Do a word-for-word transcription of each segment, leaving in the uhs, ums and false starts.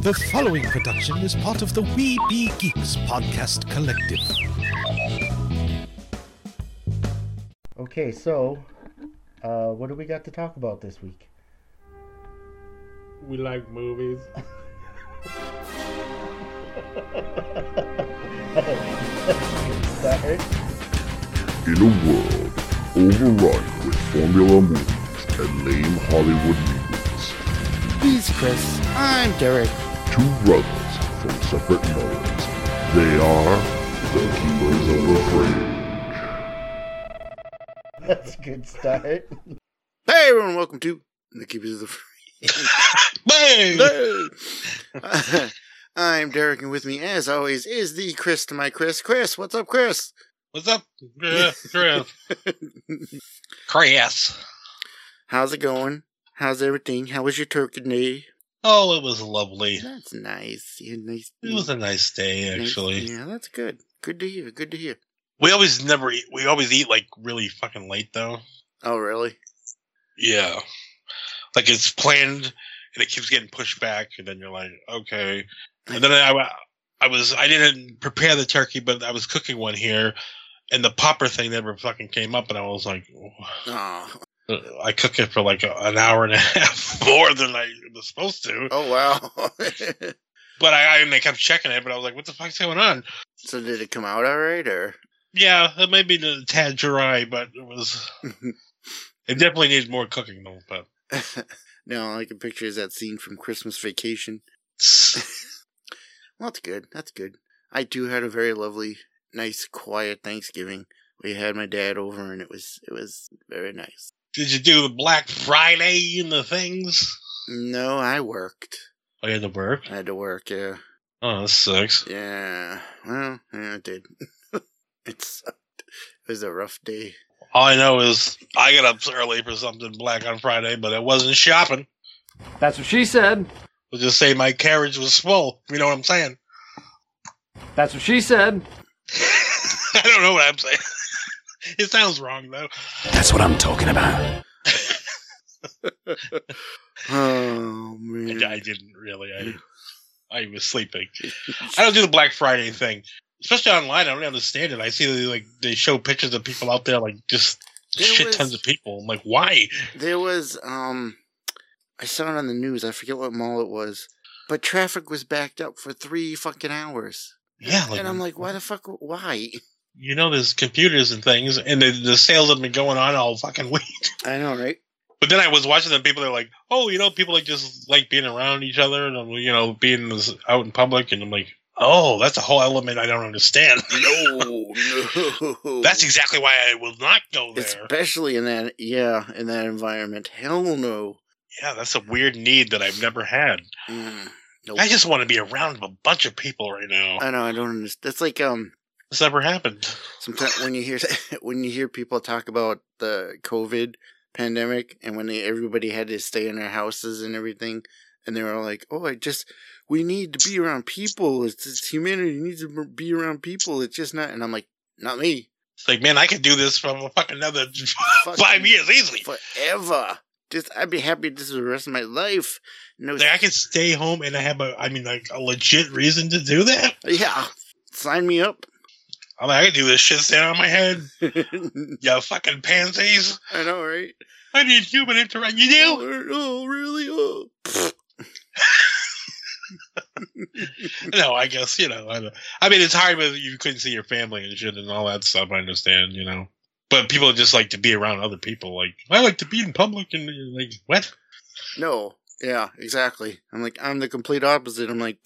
The following production is part of the We Be Geeks podcast collective. Okay, so, uh, what do we got to talk about this week? We like movies. Sorry. In a world overrun with formula movies and lame Hollywood movies. He's Chris, I'm Derek. Two brothers from separate mothers. They are the keepers of the fringe. That's a good start. Hey everyone, welcome to The Keepers of the Fringe. Bang! I'm Derek, and with me, as always, is the Chris to my Chris. Chris, what's up, Chris? What's up, Chris? Chris. How's it going? How's everything? How was your turkey day? Oh, it was lovely. That's nice. Yeah, nice it was a nice day, actually. Nice, yeah, that's good. Good to hear. Good to hear. We always never eat. We always eat, like, really fucking late, though. Oh, really? Yeah. Like, it's planned, and it keeps getting pushed back, and then you're like, okay. And then I, I was, I didn't prepare the turkey, but I was cooking one here, and the popper thing never fucking came up, and I was like, oh. I cooked it for like an hour and a half more than I was supposed to. Oh, wow. But I, I and they kept checking it, but I was like, what the fuck's going on? So did it come out all right, or? Yeah, it may be a tad dry, but it was, it definitely needs more cooking, though, but. No, all I can picture is that scene from Christmas Vacation. Well, that's good. That's good. I too had a very lovely, nice, quiet Thanksgiving. We had my dad over, and it was it was very nice. Did you do the Black Friday and the things? No, I worked. Oh, you had to work? I had to work, yeah. Oh, that sucks. Yeah. Well, yeah, it did. It sucked. It was a rough day. All I know is I got up early for something black on Friday, but I wasn't shopping. That's what she said. We'll just say my carriage was full. You know what I'm saying? That's what she said. I don't know what I'm saying. It sounds wrong, though. That's what I'm talking about. Oh, man. I, I didn't really. I I was sleeping. I don't do the Black Friday thing. Especially online, I don't understand it. I see they, like, they show pictures of people out there, like, just there shit was, tons of people. I'm like, why? There was, um... I saw it on the news. I forget what mall it was. But traffic was backed up for three fucking hours. Yeah. Like, and I'm like, why the fuck? Why? You know, there's computers and things, and the, the sales have been going on all fucking week. I know, right? But then I was watching the people that are like, oh, you know, people like just like being around each other and, you know, being out in public. And I'm like, oh, that's a whole element I don't understand. No, no. That's exactly why I will not go there. Especially in that, yeah, in that environment. Hell no. Yeah, that's a weird need that I've never had. Mm, nope. I just want to be around a bunch of people right now. I know, I don't understand. That's like um, it's never happened. Sometimes when you hear when you hear people talk about the COVID pandemic and when they, everybody had to stay in their houses and everything, and they were all like, "Oh, I just we need to be around people. It's, it's humanity needs to be around people. It's just not." And I'm like, "Not me." It's like, man, I could do this for a fucking another fucking five years easily, forever. Just, I'd be happy this is the rest of my life. No, like, I can stay home and I have a, I mean, like a legit reason to do that. Yeah, sign me up. I'm like, I can do this shit standing on my head. You fucking pansies. I know, right? I need human interaction. You do? Oh, oh really? Oh. No, I guess you know. I, don't, I mean, it's hard when you couldn't see your family and shit and all that stuff. I understand, you know. But people just like to be around other people. Like, I like to be in public and like, what? No. Yeah, exactly. I'm like, I'm the complete opposite. I'm like,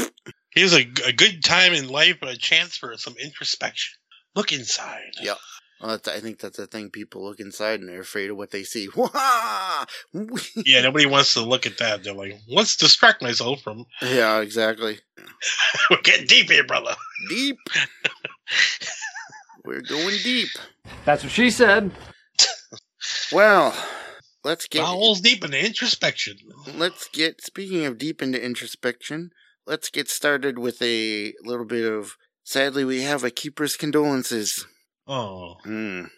here's a, a good time in life, but a chance for some introspection. Look inside. Yeah. Well, that's, I think that's the thing. People look inside and they're afraid of what they see. Yeah, nobody wants to look at that. They're like, let's distract myself from. Yeah, exactly. We're getting deep here, brother. Deep. We're going deep. That's what she said. Well, let's get... Bowels deep into introspection. Let's get... Speaking of deep into introspection, let's get started with a little bit of... Sadly, we have a keeper's condolences. Oh. Mm.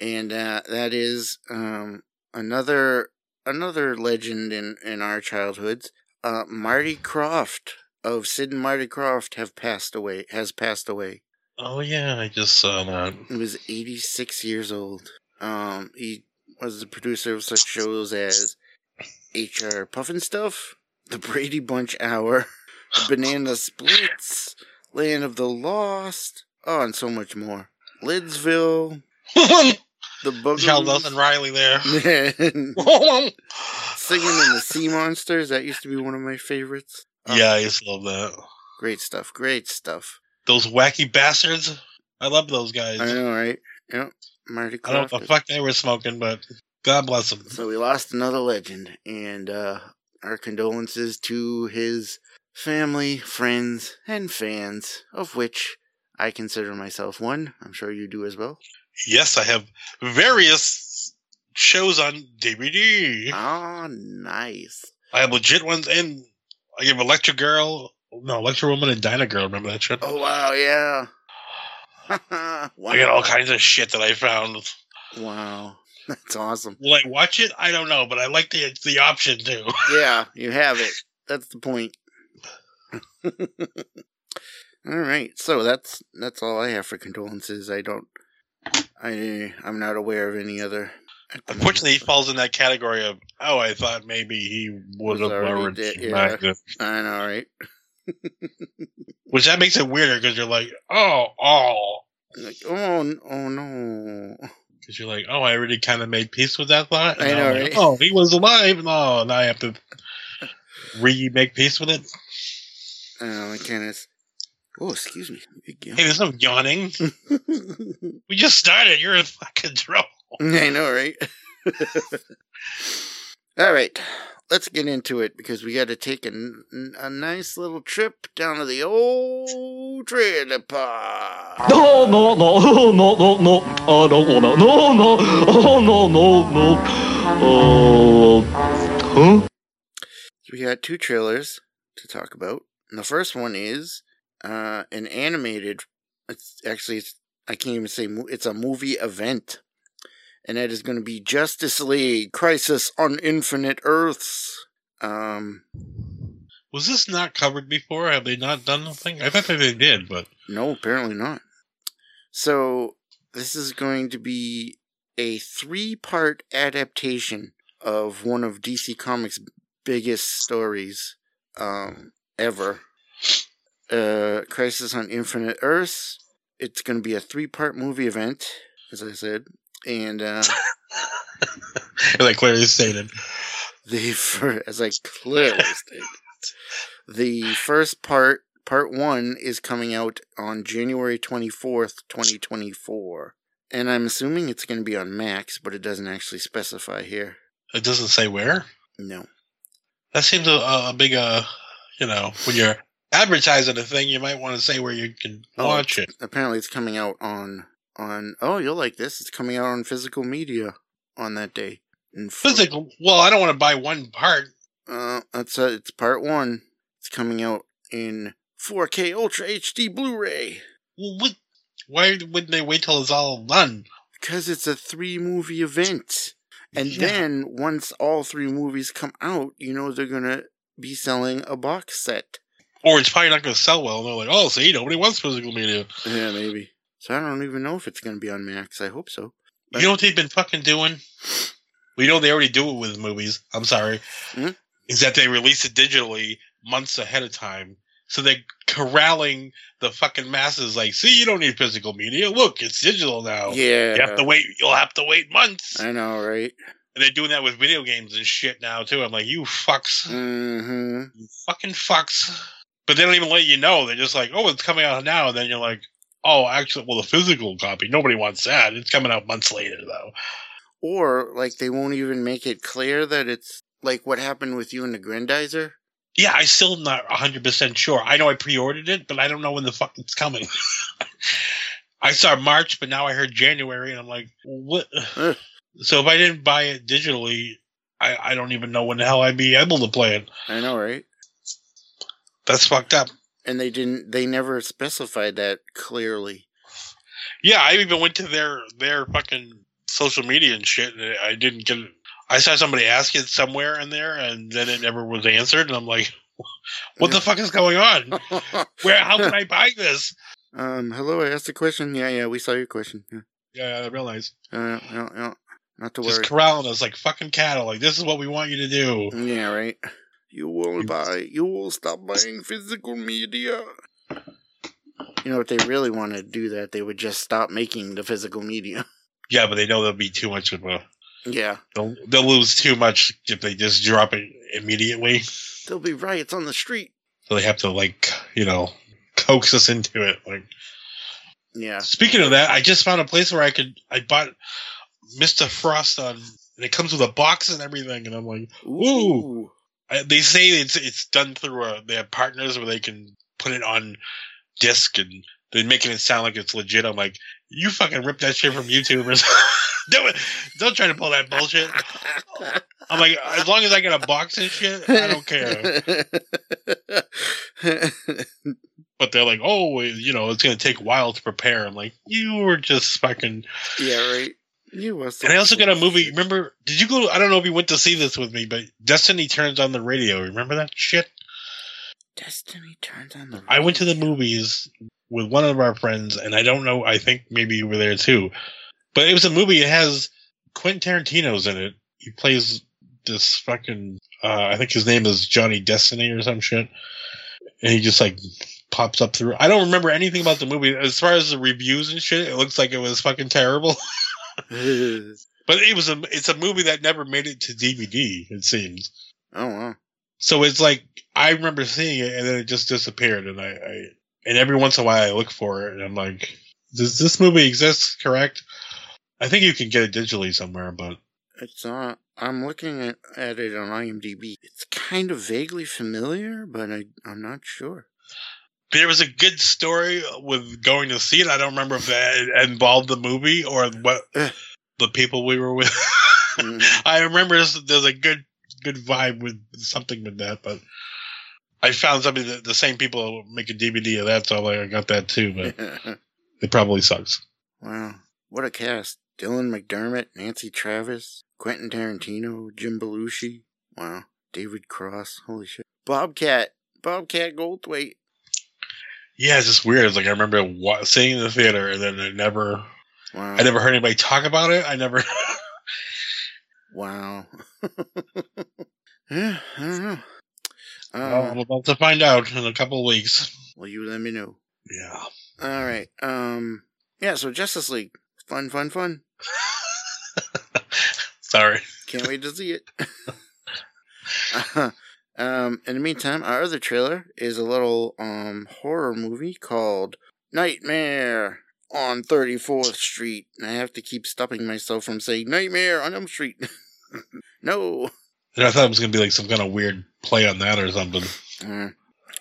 And uh, that is um, another another legend in, in our childhoods. uh, Marty Krofft of Sid and Marty Krofft have passed away. Has passed away. Oh yeah, I just saw that. He was eighty-six years old. Um, he was the producer of such shows as H R Puffin Stuff, The Brady Bunch Hour, Banana Splits, Land of the Lost, oh, and so much more. Lidsville, The Buggles. Y'all nothing Riley there. Singing in the Sea Monsters, that used to be one of my favorites. Um, yeah, I used to love that. Great stuff, great stuff. Those wacky bastards, I love those guys. I know, right? Yep. Marty Krofft. I don't know what the fuck they were smoking, but God bless them. So we lost another legend, and uh, our condolences to his family, friends, and fans, of which I consider myself one. I'm sure you do as well. Yes, I have various shows on D V D. Ah, nice. I have legit ones, and I have Electra Girl, no, Electra Woman and Dinah Girl. Remember that shit? Oh, wow, yeah. Wow. I got all kinds of shit that I found. Wow. That's awesome. Will I watch it? I don't know, but I like the the option too. Yeah, you have it. That's the point. All right, so that's that's all I have for condolences. I don't. I I'm not aware of any other. Unfortunately, he falls in that category of oh, I thought maybe he would have already did, yeah. I know, right? Which that makes it weirder because you're like, oh, oh, like, oh, oh no. Because you're like, oh, I already kind of made peace with that thought. And I know, like, right? Oh, he was alive. No, now I have to remake peace with it. I know, I can't. Ask. Oh, excuse me. Hey, there's no yawning. We just started. You're in fucking trouble. I know, right? All right. Let's get into it because we got to take a, a nice little trip down to the old trailer park. No, no, no, oh, no, no, no, I don't want to. No, no, oh, no, no, no. Oh, uh, huh? We got two trailers to talk about. And the first one is uh, an animated. It's actually, it's, I can't even say it's a movie event. And that is going to be Justice League Crisis on Infinite Earths. Um, was this not covered before? Have they not done nothing? I thought they did, but... No, apparently not. So, this is going to be a three-part adaptation of one of D C Comics' biggest stories um, ever. Uh, Crisis on Infinite Earths. It's going to be a three-part movie event, as I said. And, uh... as I clearly stated. The first, as I clearly stated. The first part, part one, is coming out on January twenty-fourth, twenty twenty-four. And I'm assuming it's going to be on Max, but it doesn't actually specify here. It doesn't say where? No. That seems a, a big, uh, you know, when you're advertising a thing, you might want to say where you can oh, watch it. Apparently it's coming out on... On oh, you'll like this. It's coming out on physical media on that day. And for, physical? Well, I don't want to buy one part. Uh, that's a, it's part one. It's coming out in four K Ultra H D Blu-ray. Well, what? Why wouldn't they wait till it's all done? Because it's a three-movie event, and yeah. Then once all three movies come out, you know they're gonna be selling a box set. Or it's probably not gonna sell well. And they're like, oh, see, nobody wants physical media. Yeah, maybe. So I don't even know if it's going to be on Max. I hope so. But you know what they've been fucking doing? We know they already do it with movies. I'm sorry. Mm-hmm. Is that they release it digitally months ahead of time. So they're corralling the fucking masses like, see, you don't need physical media. Look, it's digital now. Yeah. You have to wait. You'll have to wait months. I know, right? And they're doing that with video games and shit now, too. I'm like, you fucks. Mm-hmm. You fucking fucks. But they don't even let you know. They're just like, oh, it's coming out now. And then you're like, oh, actually, well, the physical copy. Nobody wants that. It's coming out months later, though. Or, like, they won't even make it clear that it's, like, what happened with you and the Grandizer? Yeah, I'm still not one hundred percent sure. I know I pre-ordered it, but I don't know when the fuck it's coming. I saw March, but now I heard January, and I'm like, what? Ugh. So if I didn't buy it digitally, I, I don't even know when the hell I'd be able to play it. I know, right? That's fucked up. And they didn't. They never specified that clearly. Yeah, I even went to their their fucking social media and shit, and I didn't get. I saw somebody ask it somewhere in there, and then it never was answered. And I'm like, what the fuck is going on? Where? How can I buy this? Um, hello, I asked a question. Yeah, yeah, we saw your question. Yeah, yeah I realize. Uh, no, no, not to Just worry. Just corralling us like fucking cattle. Like, this is what we want you to do. Yeah, right. You will buy. You will stop buying physical media. You know, if they really wanted to do that, they would just stop making the physical media. Yeah, but they know there'll be too much of a... Yeah. They'll, they'll lose too much if they just drop it immediately. There'll be riots on the street. So they have to, like, you know, coax us into it. Like, yeah. Speaking of that, I just found a place where I could... I bought Mister Frost on... And it comes with a box and everything. And I'm like, ooh. I, they say it's it's done through a... They have partners where they can put it on... disc and they're making it sound like it's legit. I'm like, you fucking ripped that shit from YouTubers. don't, don't try to pull that bullshit. I'm like, as long as I get a box and shit, I don't care. But they're like, oh, you know, it's going to take a while to prepare. I'm like, you were just fucking. Yeah, right. You were. So and I also got a movie. Remember, did you go? I don't know if you went to see this with me, but Destiny Turns on the Radio. Remember that shit? Destiny Turns on the Radio. I went to the movies with one of our friends, and I don't know, I think maybe you were there too. But it was a movie, it has Quentin Tarantino's in it. He plays this fucking, uh, I think his name is Johnny Destiny or some shit. And he just like pops up through. I don't remember anything about the movie. As far as the reviews and shit, it looks like it was fucking terrible. But it was a, it's a movie that never made it to D V D, it seems. Oh, wow. So it's like, I remember seeing it, and then it just disappeared, and I, I and every once in a while I look for it, and I'm like, does this movie exist, correct? I think you can get it digitally somewhere, but... It's not... I'm looking at, at it on IMDb. It's kind of vaguely familiar, but I, I'm not sure. There was a good story with going to see it. I don't remember if that involved the movie or what the people we were with. Mm-hmm. I remember there's a good... good vibe with something with that, but I found something that the same people make a D V D of that, so like, I got that too, but it probably sucks. Wow. What a cast. Dylan McDermott, Nancy Travis, Quentin Tarantino, Jim Belushi. Wow. David Cross. Holy shit. Bobcat. Bobcat Goldthwait. Yeah, it's just weird. It's like I remember wa- seeing it in the theater and then I never... Wow. I never heard anybody talk about it. I never... Wow. Yeah, I don't know. Uh, well, I'm about to find out in a couple of weeks. Will you let me know? Yeah. All right. Um. Yeah, so Justice League. Fun, fun, fun. Sorry. Can't wait to see it. uh, um. In the meantime, our other trailer is a little um horror movie called Nightmare on thirty-fourth Street. And I have to keep stopping myself from saying Nightmare on Elm Street. No. And I thought it was going to be like some kind of weird play on that or something. Uh,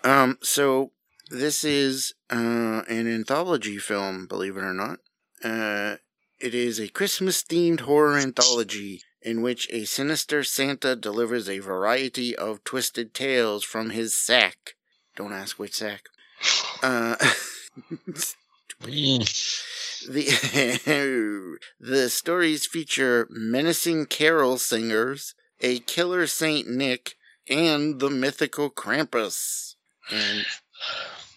um, so this is uh, an anthology film, believe it or not. Uh, it is a Christmas-themed horror anthology in which a sinister Santa delivers a variety of twisted tales from his sack. Don't ask which sack. Uh... The, the stories feature menacing carol singers, a killer Saint Nick, and the mythical Krampus. And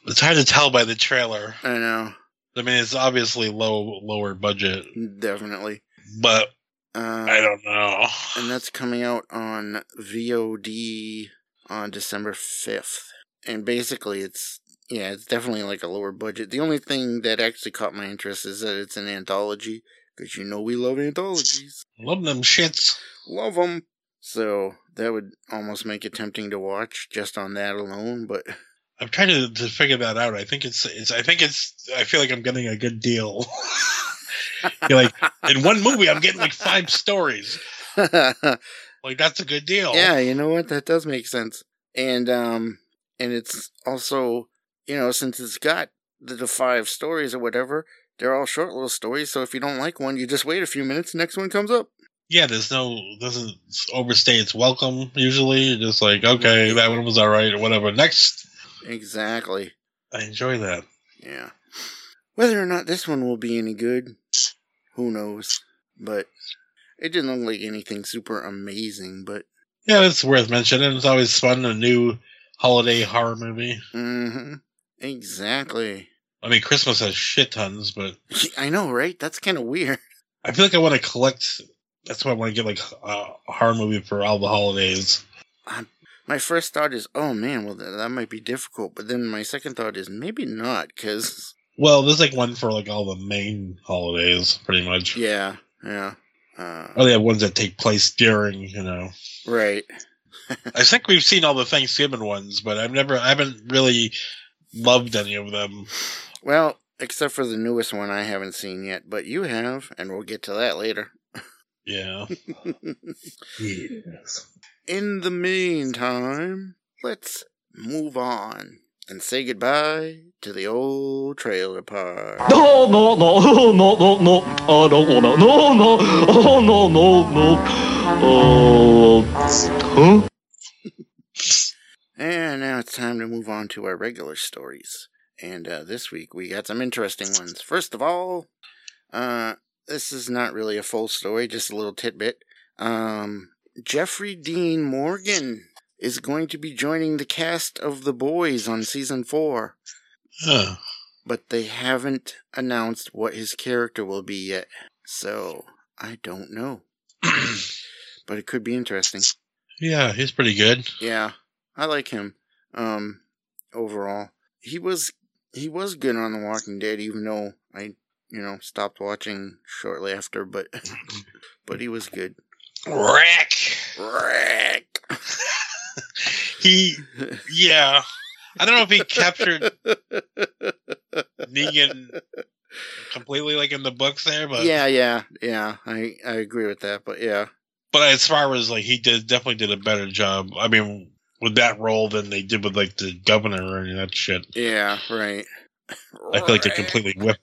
it's hard to tell by the trailer. I know. I mean, it's obviously low, lower budget. Definitely. But um, I don't know. And that's coming out on V O D on December fifth. And basically it's... Yeah, it's definitely like a lower budget. The only thing that actually caught my interest is that it's an anthology, because you know we love anthologies. Love them shits. Love them. So that would almost make it tempting to watch just on that alone. But I'm trying to, to figure that out. I think it's it's. I think it's. I feel like I'm getting a good deal. You're like in one movie, I'm getting like five stories. Like that's a good deal. Yeah, you know what? That does make sense. And um, and it's also. You know, since it's got the, the five stories or whatever, they're all short little stories. So if you don't like one, you just wait a few minutes. The next one comes up. Yeah, there's no doesn't overstay its welcome. Usually, just like okay, that one was all right or whatever. Next, exactly. I enjoy that. Yeah. Whether or not this one will be any good, who knows? But it didn't look like anything super amazing, but... Yeah, it's worth mentioning. It's always fun, a new holiday horror movie. Mm-hmm. Exactly. I mean, Christmas has shit tons, but... I know, right? That's kind of weird. I feel like I want to collect... That's why I want to get, like, a horror movie for all the holidays. Um, my first thought is, oh, man, well, that, that might be difficult. But then my second thought is, maybe not, because... Well, there's, like, one for, like, all the main holidays, pretty much. Yeah, yeah. Uh, or they have ones that take place during, you know. Right. I think we've seen all the Thanksgiving ones, but I've never, I haven't really loved any of them. Well, except for the newest one I haven't seen yet, but you have, and we'll get to that later. Yeah. Yes. In the meantime, let's move on and say goodbye to the old trailer park. No, no, no, no, no, no, I don't wanna, no, no, oh, no, no, no, oh, uh, huh? And now it's time to move on to our regular stories. And uh, this week we got some interesting ones. First of all, uh, this is not really a full story, just a little tidbit. Um, Jeffrey Dean Morgan is going to be joining the cast of The Boys on season four. Huh. But they haven't announced what his character will be yet. So, I don't know. But it could be interesting. Yeah, he's pretty good. Yeah, I like him. Um, overall. He was, he was good on The Walking Dead, even though I, you know, stopped watching shortly after, but, but he was good. Rick! Rick! He, yeah. I don't know if he captured Negan completely like in the books there, but yeah, yeah, yeah. I, I agree with that, but yeah. But as far as like he did, definitely did a better job. I mean, with that role than they did with like the governor and that shit. Yeah, right. I feel like they completely whipped.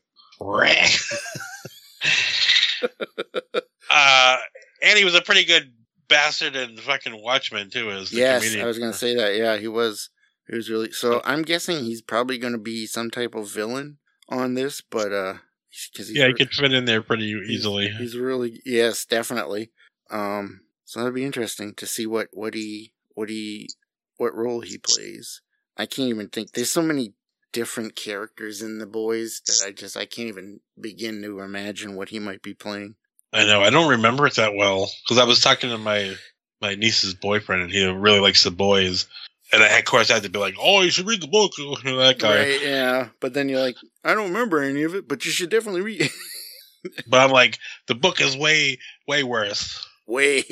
uh, and he was a pretty good bastard in fucking Watchmen too. As the yes, comedian. I was gonna say that. Yeah, he was. It was really so. I'm guessing he's probably going to be some type of villain on this, but uh, cause he's yeah, he could fit in there pretty easily. He's, he's really yes, definitely. Um, so that'd be interesting to see what what he what he what role he plays. I can't even think. There's so many different characters in The Boys that I just I can't even begin to imagine what he might be playing. I know I don't remember it that well because I was talking to my my niece's boyfriend and he really likes The Boys. And I, of course, I had to be like, "Oh, you should read the book." That guy, right? Yeah. But then you're like, "I don't remember any of it, but you should definitely read it." But I'm like, the book is way, way worse. Way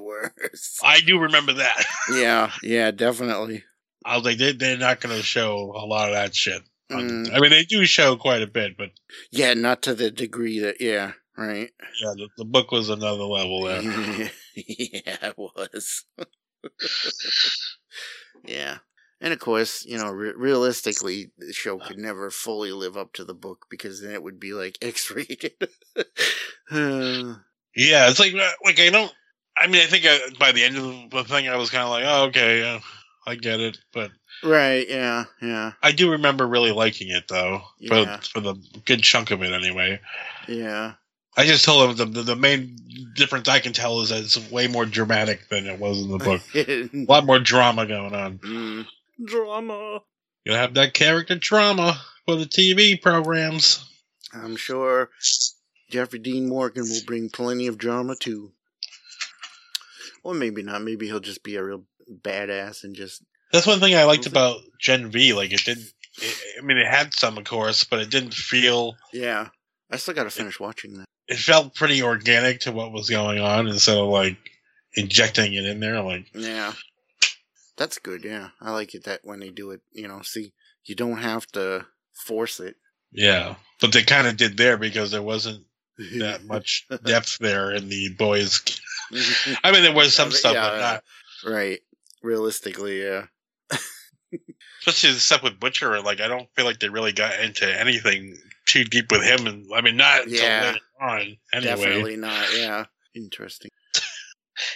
worse. I do remember that. Yeah, yeah, definitely. I was like, they, they're not going to show a lot of that shit. Mm. I mean, they do show quite a bit, but yeah, not to the degree that. Yeah, right. Yeah, the, the book was another level there. Yeah, it was. Yeah. And of course, you know, re- realistically, the show could never fully live up to the book because then it would be like X-rated. uh, yeah, it's like, like I don't, I mean, I think I, by the end of the thing, I was kind of like, oh, okay, yeah, I get it. But right, yeah, yeah. I do remember really liking it, though, yeah. for, for the good chunk of it anyway. Yeah. I just told him the, the the main difference I can tell is that it's way more dramatic than it was in the book. A lot more drama going on. Mm. Drama. You'll have that character drama for the T V programs. I'm sure Jeffrey Dean Morgan will bring plenty of drama too. Or maybe not. Maybe he'll just be a real badass and just. That's one thing I liked about Gen V. Like it didn't. It, I mean, it had some, of course, but it didn't feel. Yeah, I still got to finish it, watching that. It felt pretty organic to what was going on instead of, like, injecting it in there. Like, yeah. That's good, yeah. I like it that when they do it, you know, see, you don't have to force it. Yeah, but they kind of did there because there wasn't that much depth there in The Boys. I mean, there was some stuff, yeah, but not. Right. Realistically, yeah. Especially the stuff with Butcher, like, I don't feel like they really got into anything too deep with him. And I mean, not until yeah, later on, anyway. Definitely not, yeah. Interesting.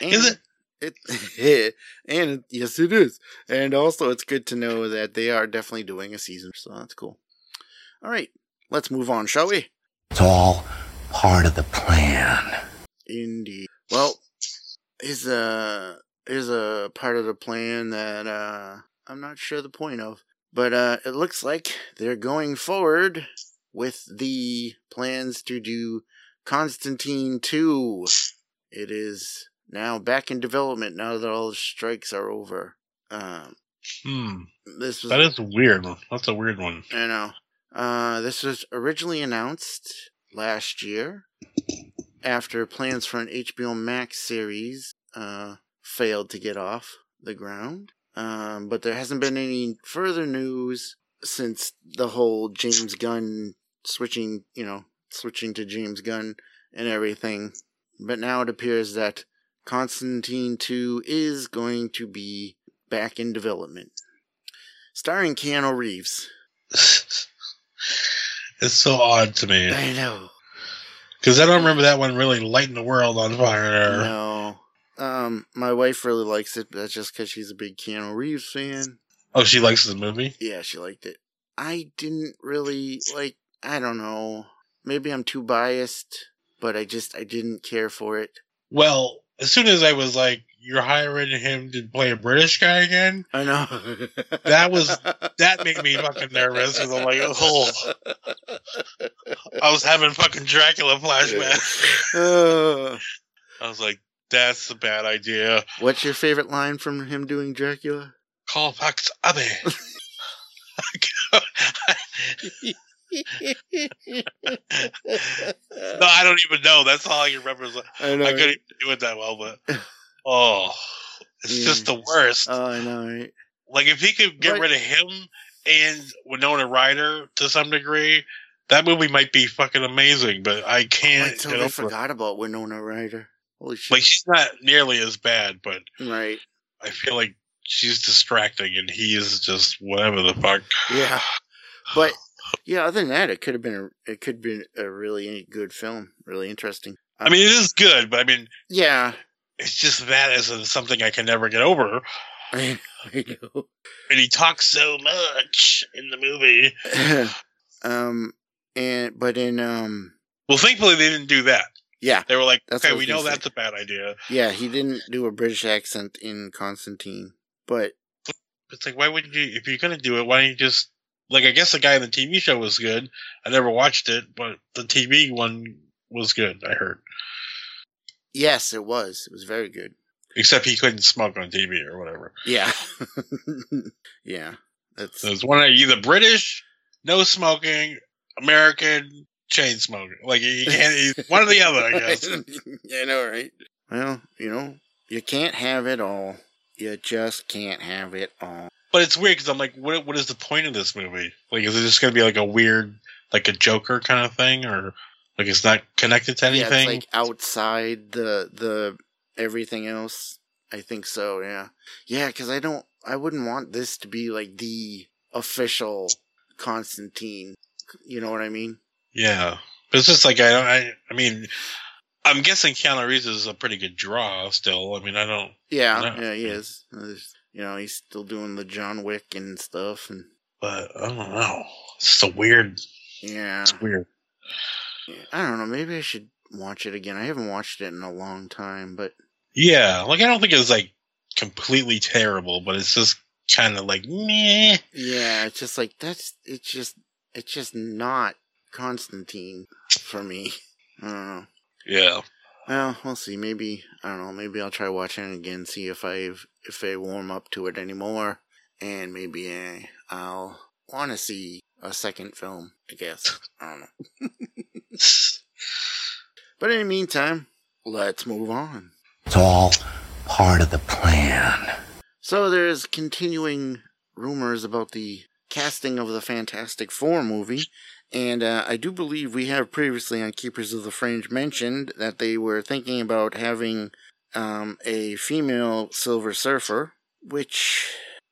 And is it? It and yes, it is. And also, it's good to know that they are definitely doing a season, so that's cool. All right, let's move on, shall we? It's all part of the plan. Indeed. Well, here's a, here's a part of the plan that uh, I'm not sure the point of. But uh, it looks like they're going forward with the plans to do Constantine two. It is now back in development now that all the strikes are over. Um, hmm. This was, that is a weird one. That's a weird one. I know. Uh, this was originally announced last year after plans for an H B O Max series uh, failed to get off the ground. Um, but there hasn't been any further news since the whole James Gunn switching, you know, switching to James Gunn and everything. But now it appears that Constantine two is going to be back in development, starring Keanu Reeves. It's so odd to me. I know. Because I don't remember that one really lighting the world on fire. No. Um, my wife really likes it, but that's just because she's a big Keanu Reeves fan. Oh, she likes the movie? Yeah, she liked it. I didn't really, like, I don't know. Maybe I'm too biased, but I just, I didn't care for it. Well, as soon as I was like, you're hiring him to play a British guy again? I know. That was, that made me fucking nervous. Because I'm like, oh. I was having fucking Dracula flashbacks. Yeah. I was like, that's a bad idea. What's your favorite line from him doing Dracula? Call Fox Abbey. No, I don't even know. That's all I can remember. I, know, I couldn't right? even do it that well, but oh, it's yeah. just the worst. Oh, I know, right? Like, if he could get right. rid of him and Winona Ryder to some degree, that movie might be fucking amazing, but I can't. Oh, I totally forgot about Winona Ryder. Holy shit. Like, she's not nearly as bad, but right. I feel like she's distracting and he is just whatever the fuck. Yeah. But yeah, other than that, it could have been a, it could have been a really good film, really interesting. Um, I mean, it is good, but I mean, yeah, it's just that is something I can never get over. I know. And he talks so much in the movie. um, and but in um, well, thankfully they didn't do that. Yeah, they were like, okay, we know that's a bad idea. Yeah, he didn't do a British accent in Constantine, but it's like, why wouldn't you? If you're gonna do it, why don't you just Like, I guess the guy in the T V show was good. I never watched it, but the T V one was good, I heard. Yes, it was. It was very good. Except he couldn't smoke on T V or whatever. Yeah. Yeah. That's... There's one either British, no smoking, American, chain smoking. Like, you can't, he's one or the other, I guess. Yeah, I know, right? Well, you know, you can't have it all. You just can't have it all. But it's weird because I'm like, what? What is the point of this movie? Like, is it just going to be like a weird, like a Joker kind of thing, or like it's not connected to anything? Yeah, it's like outside the the everything else. I think so. Yeah, yeah. Because I don't, I wouldn't want this to be like the official Constantine. You know what I mean? Yeah, but it's just like I don't. I, I mean, I'm guessing Keanu Reeves is a pretty good draw still. I mean, I don't. Yeah, I don't, yeah, he is. There's, You know, he's still doing the John Wick and stuff. And but, I don't know. It's so weird. Yeah. It's weird. I don't know. Maybe I should watch it again. I haven't watched it in a long time, but... Yeah. Like, I don't think it was, like, completely terrible, but it's just kind of like, meh. Yeah, it's just like, that's... It's just... It's just not Constantine for me. I don't know. Yeah. Well, we'll see. Maybe... I don't know. Maybe I'll try watching it again, see if I've... If I warm up to it anymore, and maybe eh, I'll want to see a second film, I guess. I don't know. But in the meantime, let's move on. It's all part of the plan. So there's continuing rumors about the casting of the Fantastic Four movie, and uh, I do believe we have previously on Keepers of the Fringe mentioned that they were thinking about having... Um, a female Silver Surfer, which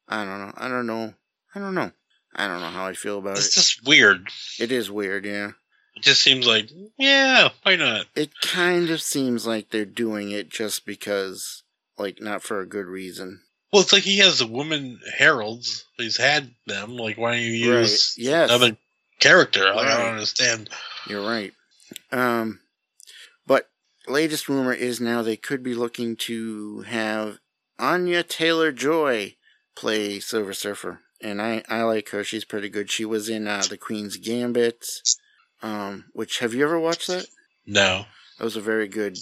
I don't know. I don't know. I don't know. I don't know how I feel about it. It's just weird. It is weird, yeah. It just seems like, yeah, why not? It kind of seems like they're doing it just because, like, not for a good reason. Well, it's like he has the woman heralds. He's had them. Like, why don't you use right. yes. another character? Like, right. I don't understand. You're right. Um, but latest rumor is now they could be looking to have Anya Taylor-Joy play Silver Surfer. And I, I like her. She's pretty good. She was in uh, The Queen's Gambit, um, which, have you ever watched that? No. That was a very good,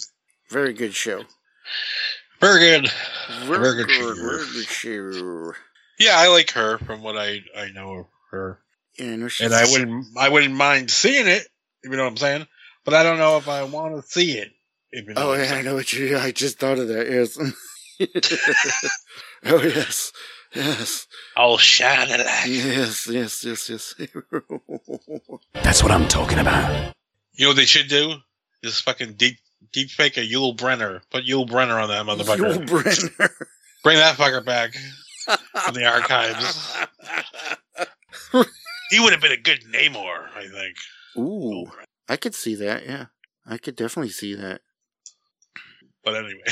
very good show. Very good. Very, very good, good, very good show. Yeah, I like her from what I, I know of her. Yeah, no, she's and I wouldn't I wouldn't mind seeing it, if you know what I'm saying. But I don't know if I want to see it. If you know oh, yeah, I know what you I just thought of that. Yes. Oh, yes. Yes. I'll shine a light. Yes, yes, yes, yes. That's what I'm talking about. You know what they should do? This fucking deep deep fake a Yul Brynner. Put Yul Brynner on that motherfucker. Yul Brynner. Bring that fucker back from the archives. He would have been a good Namor, I think. Ooh. I could see that, yeah. I could definitely see that. But anyway.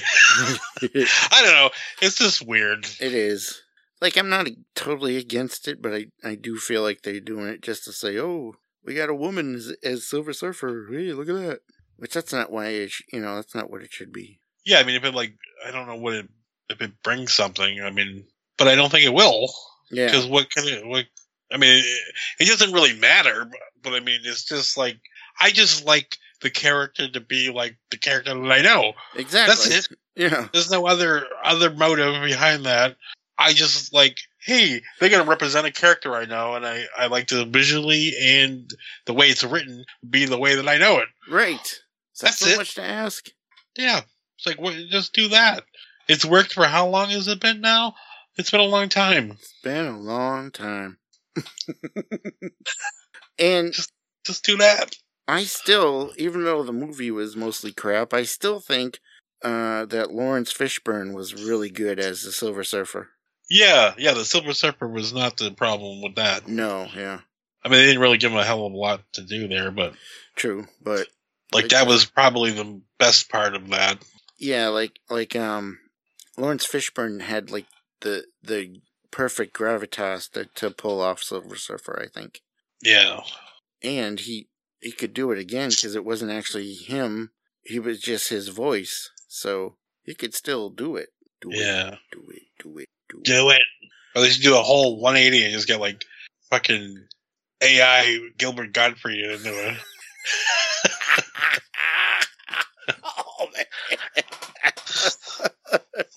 I don't know. It's just weird. It is. Like, I'm not totally against it, but I, I do feel like they're doing it just to say, oh, we got a woman as, as Silver Surfer. Hey, look at that. Which that's not why, it sh- you know, that's not what it should be. Yeah, I mean, if it, like, I don't know what it, if it brings something, I mean, but I don't think it will. Yeah. Because what can it, what, I mean, it, it doesn't really matter, but, but I mean, it's just like, I just like the character to be like the character that I know. Exactly. That's it. Yeah. There's no other, other motive behind that. I just like, hey, they're going to represent a character I know, and I, I like to visually and the way it's written be the way that I know it. Right. So that's so it. Much to ask. Yeah. It's like, well, just do that. It's worked for how long has it been now? It's been a long time. It's been a long time. And just, just do that. I still, even though the movie was mostly crap, I still think uh, that Lawrence Fishburne was really good as the Silver Surfer. Yeah, yeah, the Silver Surfer was not the problem with that. No, yeah. I mean, they didn't really give him a hell of a lot to do there, but... True, but... Like, like that was probably the best part of that. Yeah, like, like, um, Lawrence Fishburne had, like, the the perfect gravitas to, to pull off Silver Surfer, I think. Yeah. And he, he could do it again, because it wasn't actually him, he was just his voice, so he could still do it. Do yeah. it, do it, do it. Do, do it. Or they should do a whole one eighty and just get like fucking A I Gilbert Gottfried into it. Oh, man.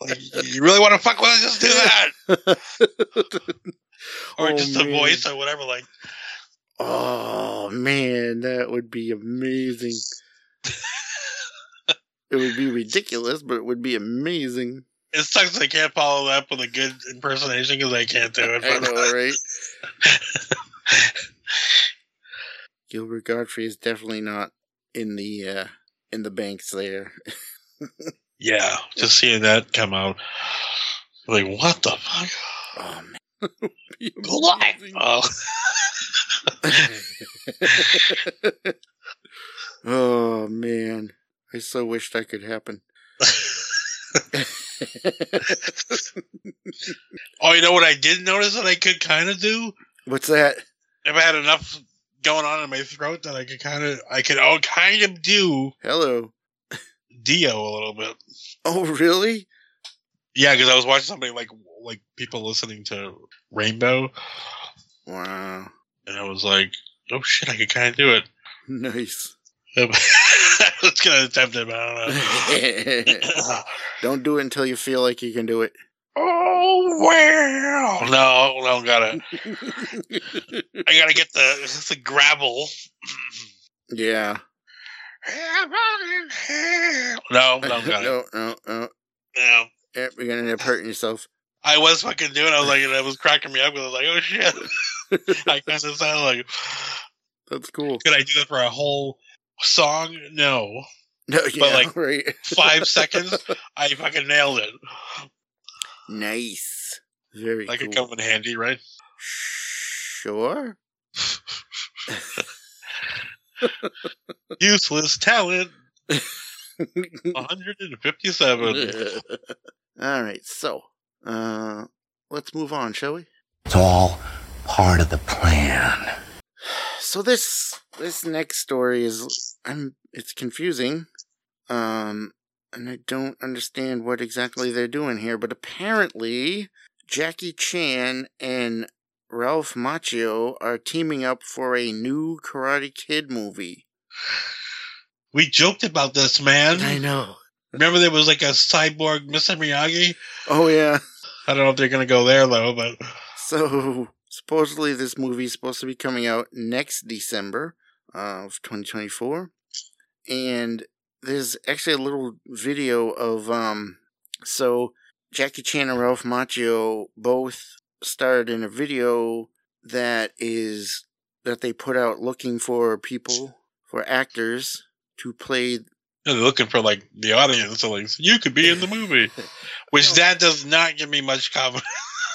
Like, you really want to fuck with us? Just do that. Or oh, just man. A voice or whatever. Like, oh, man. That would be amazing. It would be ridiculous, but it would be amazing. It sucks they can't follow that up with a good impersonation because they can't do it. I know, right? Gilbert Gottfried is definitely not in the uh, in the banks there. Yeah, just seeing that come out, like what the fuck? Oh man! What? Oh. Oh man! I so wished that could happen. Oh, you know what I did notice that I could kind of do? What's that? If I had enough going on in my throat that I could kind of, I could all kind of do. Hello, Dio a little bit. Oh, really? Yeah, because I was watching somebody like like people listening to Rainbow. Wow. And I was like, oh shit, I could kind of do it. Nice. I was gonna attempt it, but I don't know. Don't do it until you feel like you can do it. Oh well, no, no, gotta. I gotta get the the gravel. Yeah. No, no, gotta. No, no, no. No. Yep, you're gonna end up hurting yourself. I was fucking doing. I was like, that was cracking me up. I was like, oh shit. I kind of sound like. That's cool. Could I do that for a whole? Song, no. No, yeah, but like right. Five seconds, I fucking nailed it. Nice. Very that cool. That could come in handy, right? Sure. Useless talent. one hundred fifty-seven. Alright, so, uh, let's move on, shall we? It's all part of the plan. So this... This next story is, I'm, it's confusing. Um, and I don't understand what exactly they're doing here, but apparently Jackie Chan and Ralph Macchio are teaming up for a new Karate Kid movie. We joked about this, man. I know. Remember there was like a cyborg Mister Miyagi? Oh, yeah. I don't know if they're going to go there, though, but... So, supposedly this movie is supposed to be coming out next December of twenty twenty-four. And there's actually a little video of... um. So, Jackie Chan and Ralph Macchio both starred in a video that is... that they put out looking for people, for actors... to play... They're looking for, like, the audience. So, like, you could be in the movie. Which, no. That does not give me much confidence.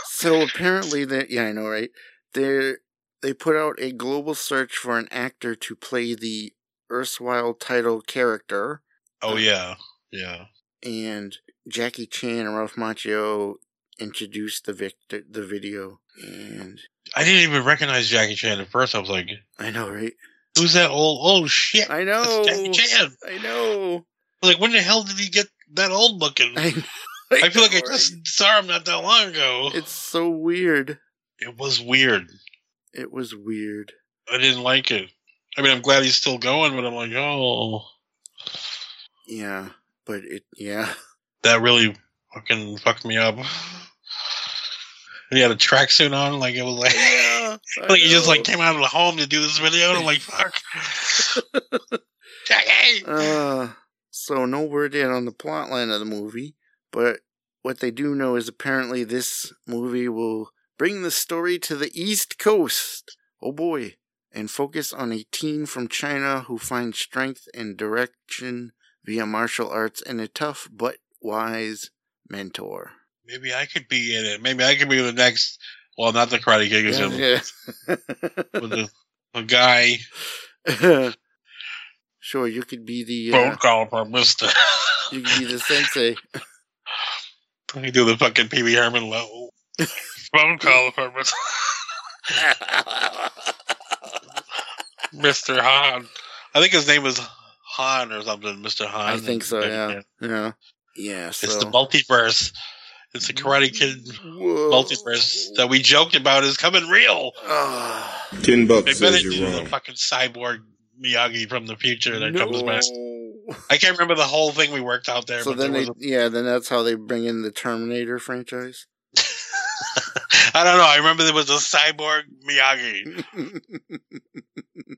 So, apparently, that yeah, I know, right? They they put out a global search for an actor to play the erstwhile title character. Oh, um, yeah. Yeah. And Jackie Chan and Ralph Macchio introduced the, victor, the video. And... I didn't even recognize Jackie Chan at first. I was like... I know, right? Who's that old? Oh, shit. I know. That's Jackie Chan. I know. Like, when the hell did he get that old looking? I, know, I, I feel know, like I just right? saw him not that long ago. It's so weird. It was weird. It was weird. I didn't like it. I mean, I'm glad he's still going, but I'm like, oh. Yeah, but it, yeah. That really fucking fucked me up. He had a tracksuit on, like it was like, yeah, like he just like came out of the home to do this video. And I'm like, fuck, Jackie. Uh, so no word yet on the plot line of the movie, but what they do know is apparently this movie will bring the story to the East Coast. Oh boy, and focus on a teen from China who finds strength and direction via martial arts and a tough but wise mentor. Maybe I could be in it. Maybe I could be the next... Well, not the Karate Kid. Yeah, yeah. With the, the guy. Sure, you could be the... Phone uh, call for mister. You could be the sensei. I could do the fucking Pee Wee Herman level. Phone call for mister Mister Han. I think his name was Han or something, Mister Han. I think so, yeah. Yeah. yeah. yeah so. It's the multiverse. It's a Karate Kid Whoa. multiverse that we joked about is coming real. Uh, Ten bucks. They says better you're do wrong. The fucking cyborg Miyagi from the future that no. comes back. I can't remember the whole thing we worked out there. So but then, there they, a- yeah, then that's how they bring in the Terminator franchise. I don't know. I remember there was a cyborg Miyagi,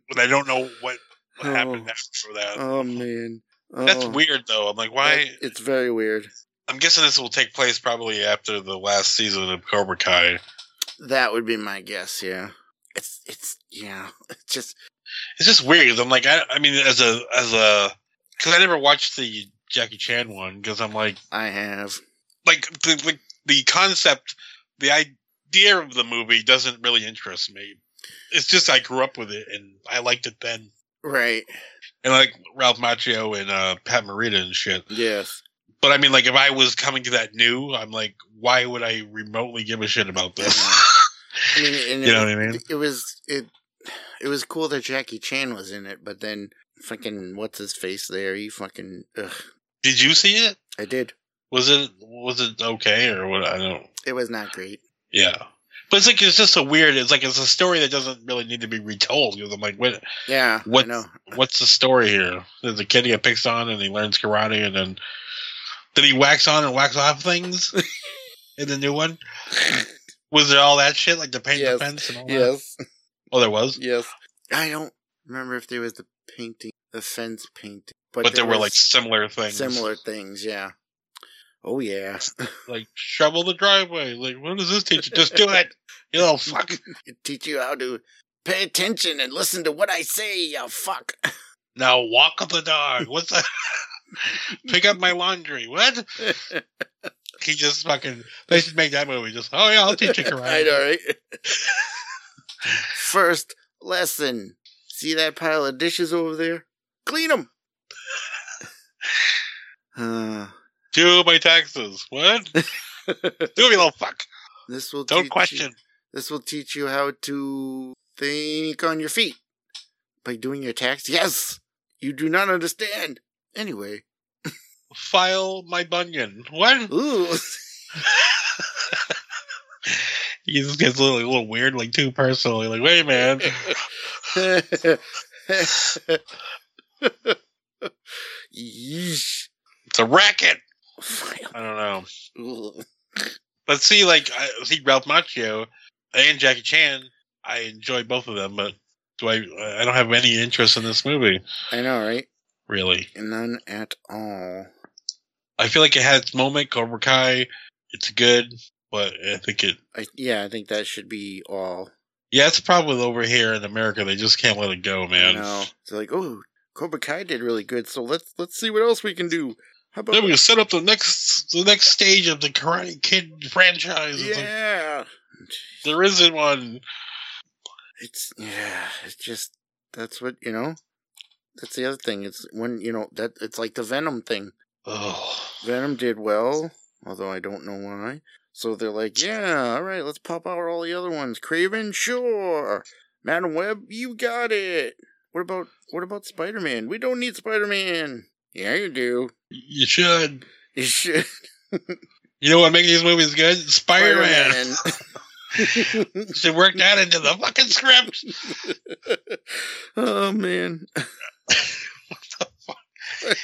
but I don't know what, what oh. happened after that. Oh man, oh. That's weird though. I'm like, why? It's very weird. I'm guessing this will take place probably after the last season of Cobra Kai. That would be my guess, yeah. It's it's yeah, it's just it's just weird. I'm like I, I mean as a as a because I never watched the Jackie Chan one because I'm like I have like the like the concept, the idea of the movie doesn't really interest me. It's just I grew up with it and I liked it then, right? And I like Ralph Macchio and uh, Pat Morita and shit. Yes. But I mean, like, if I was coming to that new, I'm like, why would I remotely give a shit about this? I mean, and you know was, what I mean? It was it, it was cool that Jackie Chan was in it, but then fucking what's his face there? He fucking. Ugh. Did you see it? I did. Was it was it okay or what? I don't. It was not great. Yeah, but it's like it's just so weird. It's like it's a story that doesn't really need to be retold because I'm like, what? Yeah, what? I know. What's the story here? There's a kid he picks on and he learns karate and then. Did he wax on and wax off things in the new one? Was there all that shit, like the paint yes. the fence and all yes. that? Yes. Oh, there was? Yes. I don't remember if there was the painting, the fence painting. But, but there, there were, like, similar things. Similar things, yeah. Oh, yeah. Like, shovel the driveway. Like, what does this teach you? Just do it. You little fuck. It teach you how to pay attention and listen to what I say, you fuck. Now walk up the dog. What's that? Pick up my laundry. What? He just fucking. They should make that movie. Just oh yeah, I'll teach you karate. I know, right? First lesson. See that pile of dishes over there? Clean them. uh, Do my taxes. What? Do me, little fuck. This will don't teach question. You, this will teach you how to think on your feet by doing your tax. Yes, you do not understand. Anyway, file my bunion. What? Ooh. He just gets a little, a little weird, like too personal. You're like, wait, man. It's a racket. I don't know. But see, like, I see Ralph Macchio and Jackie Chan. I enjoy both of them, but do I? I don't have any interest in this movie. I know, right? Really, none at all. I feel like it had its moment. Cobra Kai, it's good, but I think it. I, yeah, I think that should be all. Yeah, it's a problem over here in America. They just can't let it go, man. I know. It's like, oh, Cobra Kai did really good, so let's let's see what else we can do. How about then we set up the next the next stage of the Karate Kid franchise? Yeah, there isn't one. It's yeah. It's just that's what you know. That's the other thing. It's when you know that it's like the Venom thing. Oh, Venom did well, although I don't know why. So they're like, yeah, all right, let's pop out all the other ones. Craven, sure. Madam Web, you got it. What about what about Spider-Man? We don't need Spider-Man. Yeah, you do. You should. You should. You know what makes these movies good? Spider-Man. Spider-Man. Should work that into the fucking script. Oh man. What the fuck?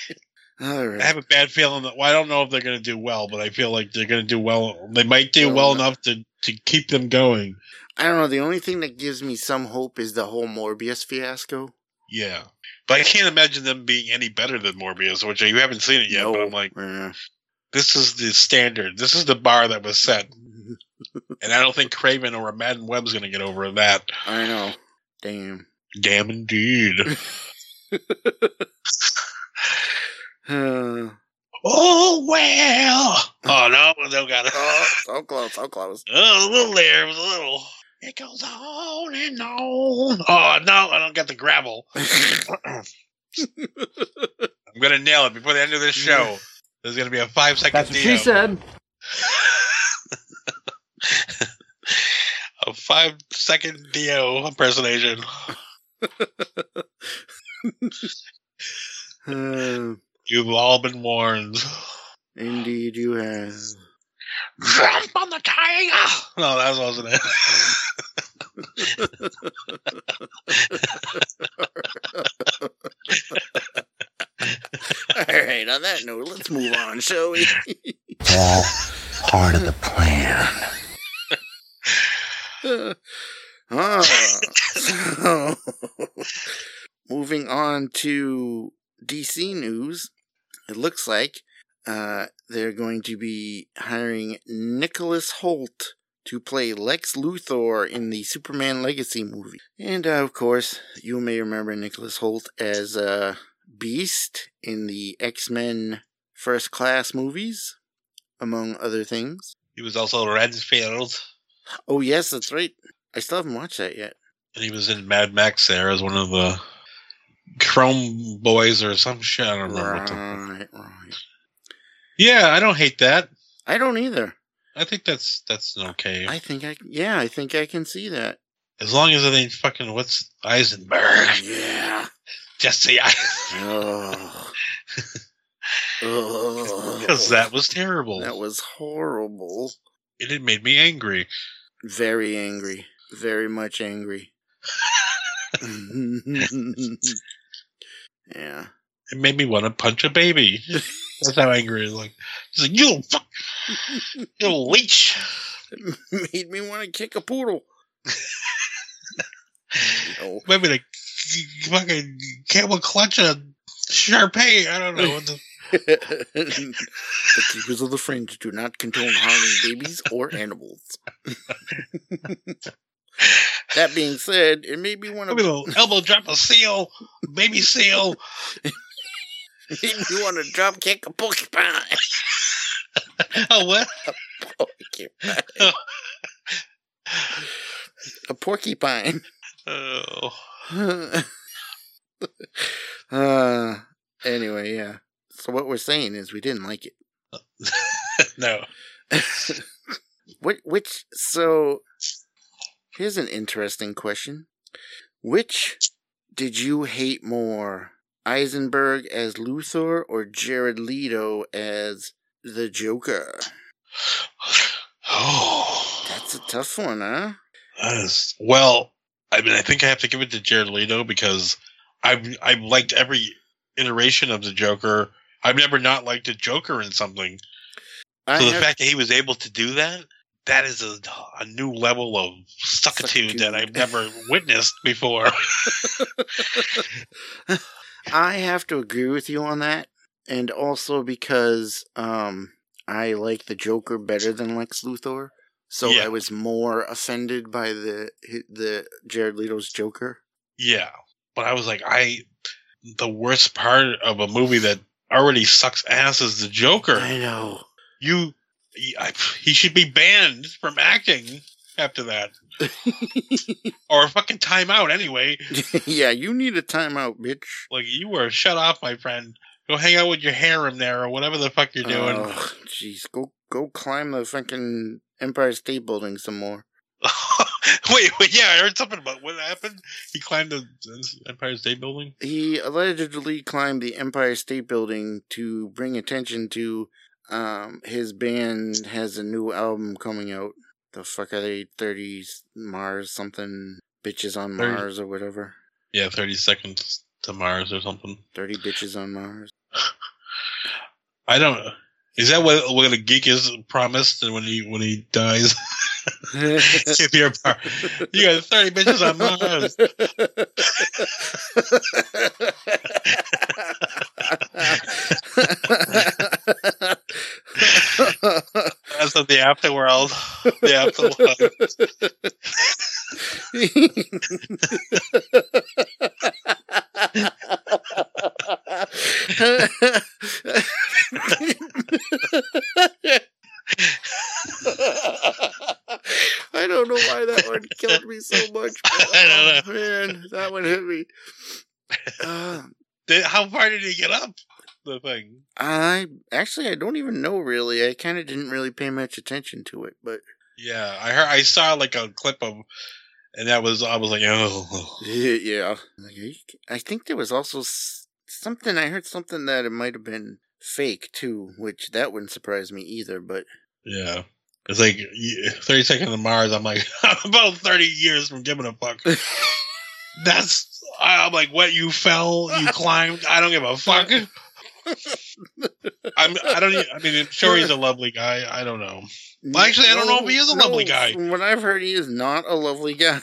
All right. I have a bad feeling that well, I don't know if they're going to do well, but I feel like they're going to do well. They might do well, well enough to, to keep them going. I don't know. The only thing that gives me some hope is the whole Morbius fiasco. Yeah, but I can't imagine them being any better than Morbius, which you haven't seen it yet. No. But I'm like, yeah. This is the standard. This is the bar that was set. And I don't think Craven or Madden Webb's going to get over that. I know. Damn. Damn indeed. uh, oh, well. Oh, no. I don't got it. Oh, so close. So close. Oh, a little there. It was a little. It goes on and on. Oh, no. I don't got the gravel. I'm going to nail it before the end of this show. There's going to be a five-second That's what Dio. She said. A five second Dio impersonation. uh, You've all been warned. Indeed, you have. Jump on the tiger! No, that wasn't it. Alright, on that note, let's move on, shall we? All part of the plan. Uh, uh, so, moving on to D C news, it looks like uh, they're going to be hiring Nicholas Holt to play Lex Luthor in the Superman Legacy movie. And uh, of course, you may remember Nicholas Holt as uh, Beast in the X-Men First Class movies, among other things. He was also Redfield. Oh, yes, that's right. I still haven't watched that yet. And he was in Mad Max there as one of the Chrome Boys or some shit. I don't remember. Right, right. Yeah, I don't hate that. I don't either. I think that's that's okay. I think I yeah, I think I can see that. As long as it ain't fucking what's Eisenberg. Yeah. Jesse Eisenberg. Oh. Because that was terrible. That was horrible. And it made me angry. Very angry. Very much angry. Yeah. It made me want to punch a baby. That's how angry it was. Like, it's like, you fuck. You leech. It made me want to kick a poodle. No. Maybe the fucking camel clutch a Sharpay. I don't know what the. The keepers of the fringe do not condone harming babies or animals. That being said, it may be one of the elbow drop a seal, baby seal. It made me want to drop kick a porcupine. Oh what? A porcupine. Oh. A porcupine. Oh. uh. Anyway, yeah. So what we're saying is we didn't like it. No. Which, which, so, here's an interesting question. Which did you hate more, Eisenberg as Luthor or Jared Leto as the Joker? Oh. That's a tough one, huh? That is, well, I mean, I think I have to give it to Jared Leto because I've, I've liked every iteration of the Joker. I've never not liked a Joker in something. So I the have, fact that he was able to do that, that is a, a new level of suckitude that I've never witnessed before. I have to agree with you on that. And also because um, I like the Joker better than Lex Luthor. So yeah. I was more offended by the the Jared Leto's Joker. Yeah. But I was like, I the worst part of a movie that already sucks ass is the Joker. I know. You, he, I, he should be banned from acting after that. Or a fucking timeout anyway. Yeah, you need a timeout, bitch. Like, you were shut off, my friend. Go hang out with your harem there or whatever the fuck you're doing. Oh, jeez. Go, go climb the fucking Empire State Building some more. Wait, wait, yeah, I heard something about what happened. He climbed the Empire State Building? He allegedly climbed the Empire State Building to bring attention to Um, his band has a new album coming out. The fuck are they? thirty Mars something. Bitches on thirty Mars or whatever. Yeah, thirty Seconds to Mars or something. thirty Bitches on Mars. I don't know. Is that what, what the geek is promised when he when he dies? If you're a part, you got thirty bitches on Mars. That's of the afterworld. The afterworld. I don't know why that one killed me so much. But, oh, man, that one hit me. Uh, did, how far did he get up the thing? I actually I don't even know really. I kind of didn't really pay much attention to it, but yeah, I heard I saw like a clip of, and that was I was like, oh yeah. I think there was also something I heard something that it might have been fake too, which that wouldn't surprise me either. But yeah. It's like thirty Seconds to Mars. I'm like, I'm about thirty years from giving a fuck. That's, I'm like, what, you fell, you climbed, I don't give a fuck. I'm, I don't, I mean, I'm sure he's a lovely guy. I don't know. Well, actually, I don't know if he is a no, lovely guy. From what I've heard, he is not a lovely guy.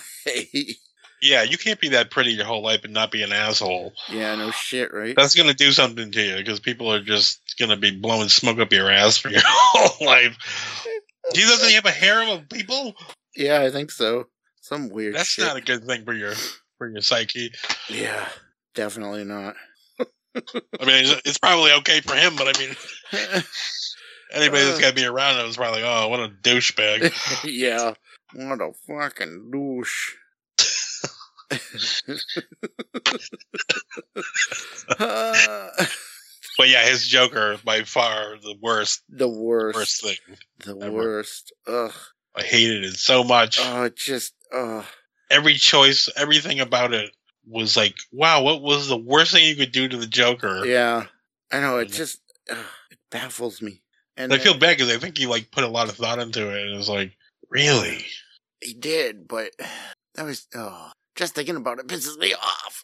Yeah, you can't be that pretty your whole life and not be an asshole. Yeah, no shit, right? That's going to do something to you because people are just going to be blowing smoke up your ass for your whole life. Do you think you have a harem of people? Yeah, I think so. Some weird That's shit. That's not a good thing for your for your psyche. Yeah, definitely not. I mean, it's probably okay for him, but I mean, anybody uh, that's got to be around him is probably, oh, what a douchebag. Yeah, what a fucking douche. uh, But yeah, his Joker, by far the worst. The worst. Worst thing. The ever. worst. Ugh. I hated it so much. Oh, it just, ugh. Every choice, everything about it was like, wow, what was the worst thing you could do to the Joker? Yeah. I know, it just, ugh, it baffles me. And I then, feel bad because I think he, like, put a lot of thought into it, and it was like, really? He did, but that was, oh, just thinking about it pisses me off.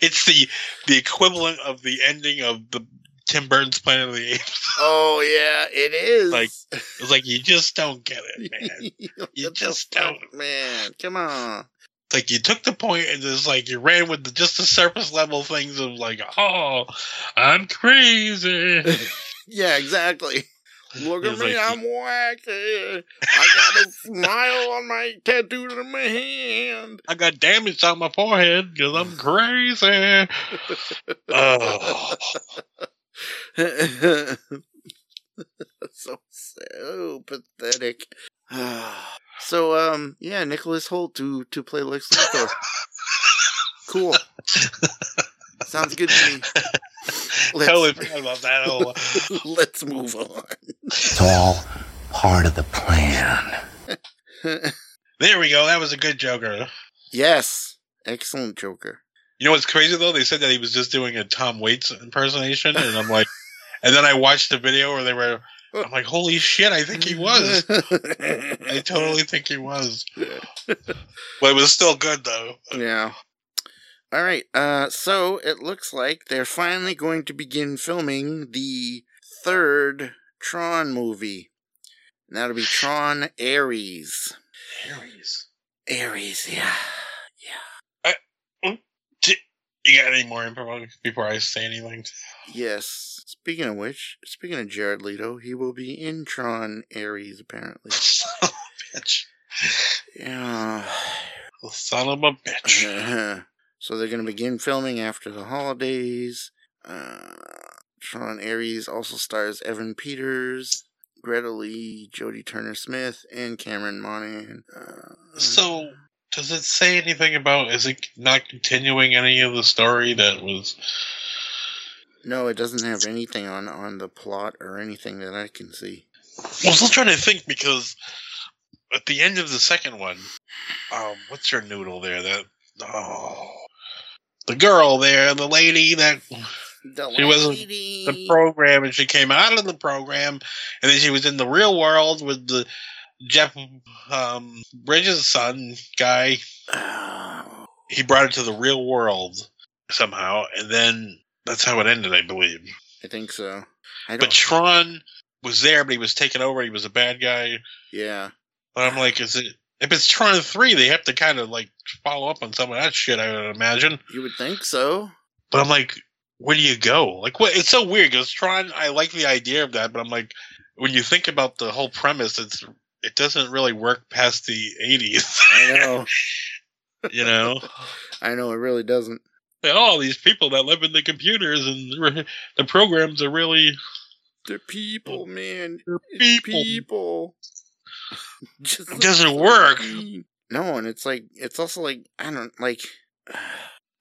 It's the the equivalent of the ending of the Tim Burton's Planet of the Apes. Oh yeah, it is. Like it's like you just don't get it, man. You just don't, man. Come on. It's like you took the point and it's like you ran with the, just the surface level things of like, oh, I'm crazy. Yeah, exactly. Look at me, like, I'm wacky. I got a smile on my tattooed in my hand. I got damage on my forehead because I'm crazy. Oh. So sad. Oh, pathetic. So, um, yeah, Nicholas Holt to, to play Lex Luthor. Cool. Sounds good to me. Let's, totally forgot about that. Oh. Let's move on. It's all part of the plan. There we go. That was a good Joker. Yes. Excellent Joker. You know what's crazy though? They said that he was just doing a Tom Waits impersonation, and I'm like, and then I watched the video where they were. I'm like, holy shit! I think he was. I totally think he was. But it was still good though. Yeah. All right. Uh, so it looks like they're finally going to begin filming the third Tron movie. And that'll be Tron Ares. Ares. Ares. Yeah. You got any more info before I say anything? Yes. Speaking of which, speaking of Jared Leto, he will be in Tron Ares, apparently. Son of a bitch. Yeah. Son of a bitch. Uh-huh. So they're going to begin filming after the holidays. Uh, Tron Ares also stars Evan Peters, Greta Lee, Jodie Turner-Smith, and Cameron Monaghan. Uh, so... Does it say anything about, is it not continuing any of the story that was... No, it doesn't have anything on, on the plot or anything that I can see. Well, I'm still trying to think, because at the end of the second one, um, what's your noodle there? That oh, the girl there, the lady that... The she lady. was in the program, and she came out of the program, and then she was in the real world with the... Jeff um, Bridges' son guy, oh. He brought it to the real world somehow, and then that's how it ended, I believe. I think so. I but Tron was there, but he was taken over. He was a bad guy. Yeah. But I'm like, is it? If it's Tron three, they have to kind of like follow up on some of that shit, I would imagine. You would think so. But I'm like, where do you go? Like, what? It's so weird because Tron. I like the idea of that, but I'm like, when you think about the whole premise, it's It doesn't really work past the eighties. I know. You know? I know, it really doesn't. And all these people that live in the computers and the programs are really... They're people, man. They're people. people. Just it doesn't work. No, and it's like, it's also like, I don't, like,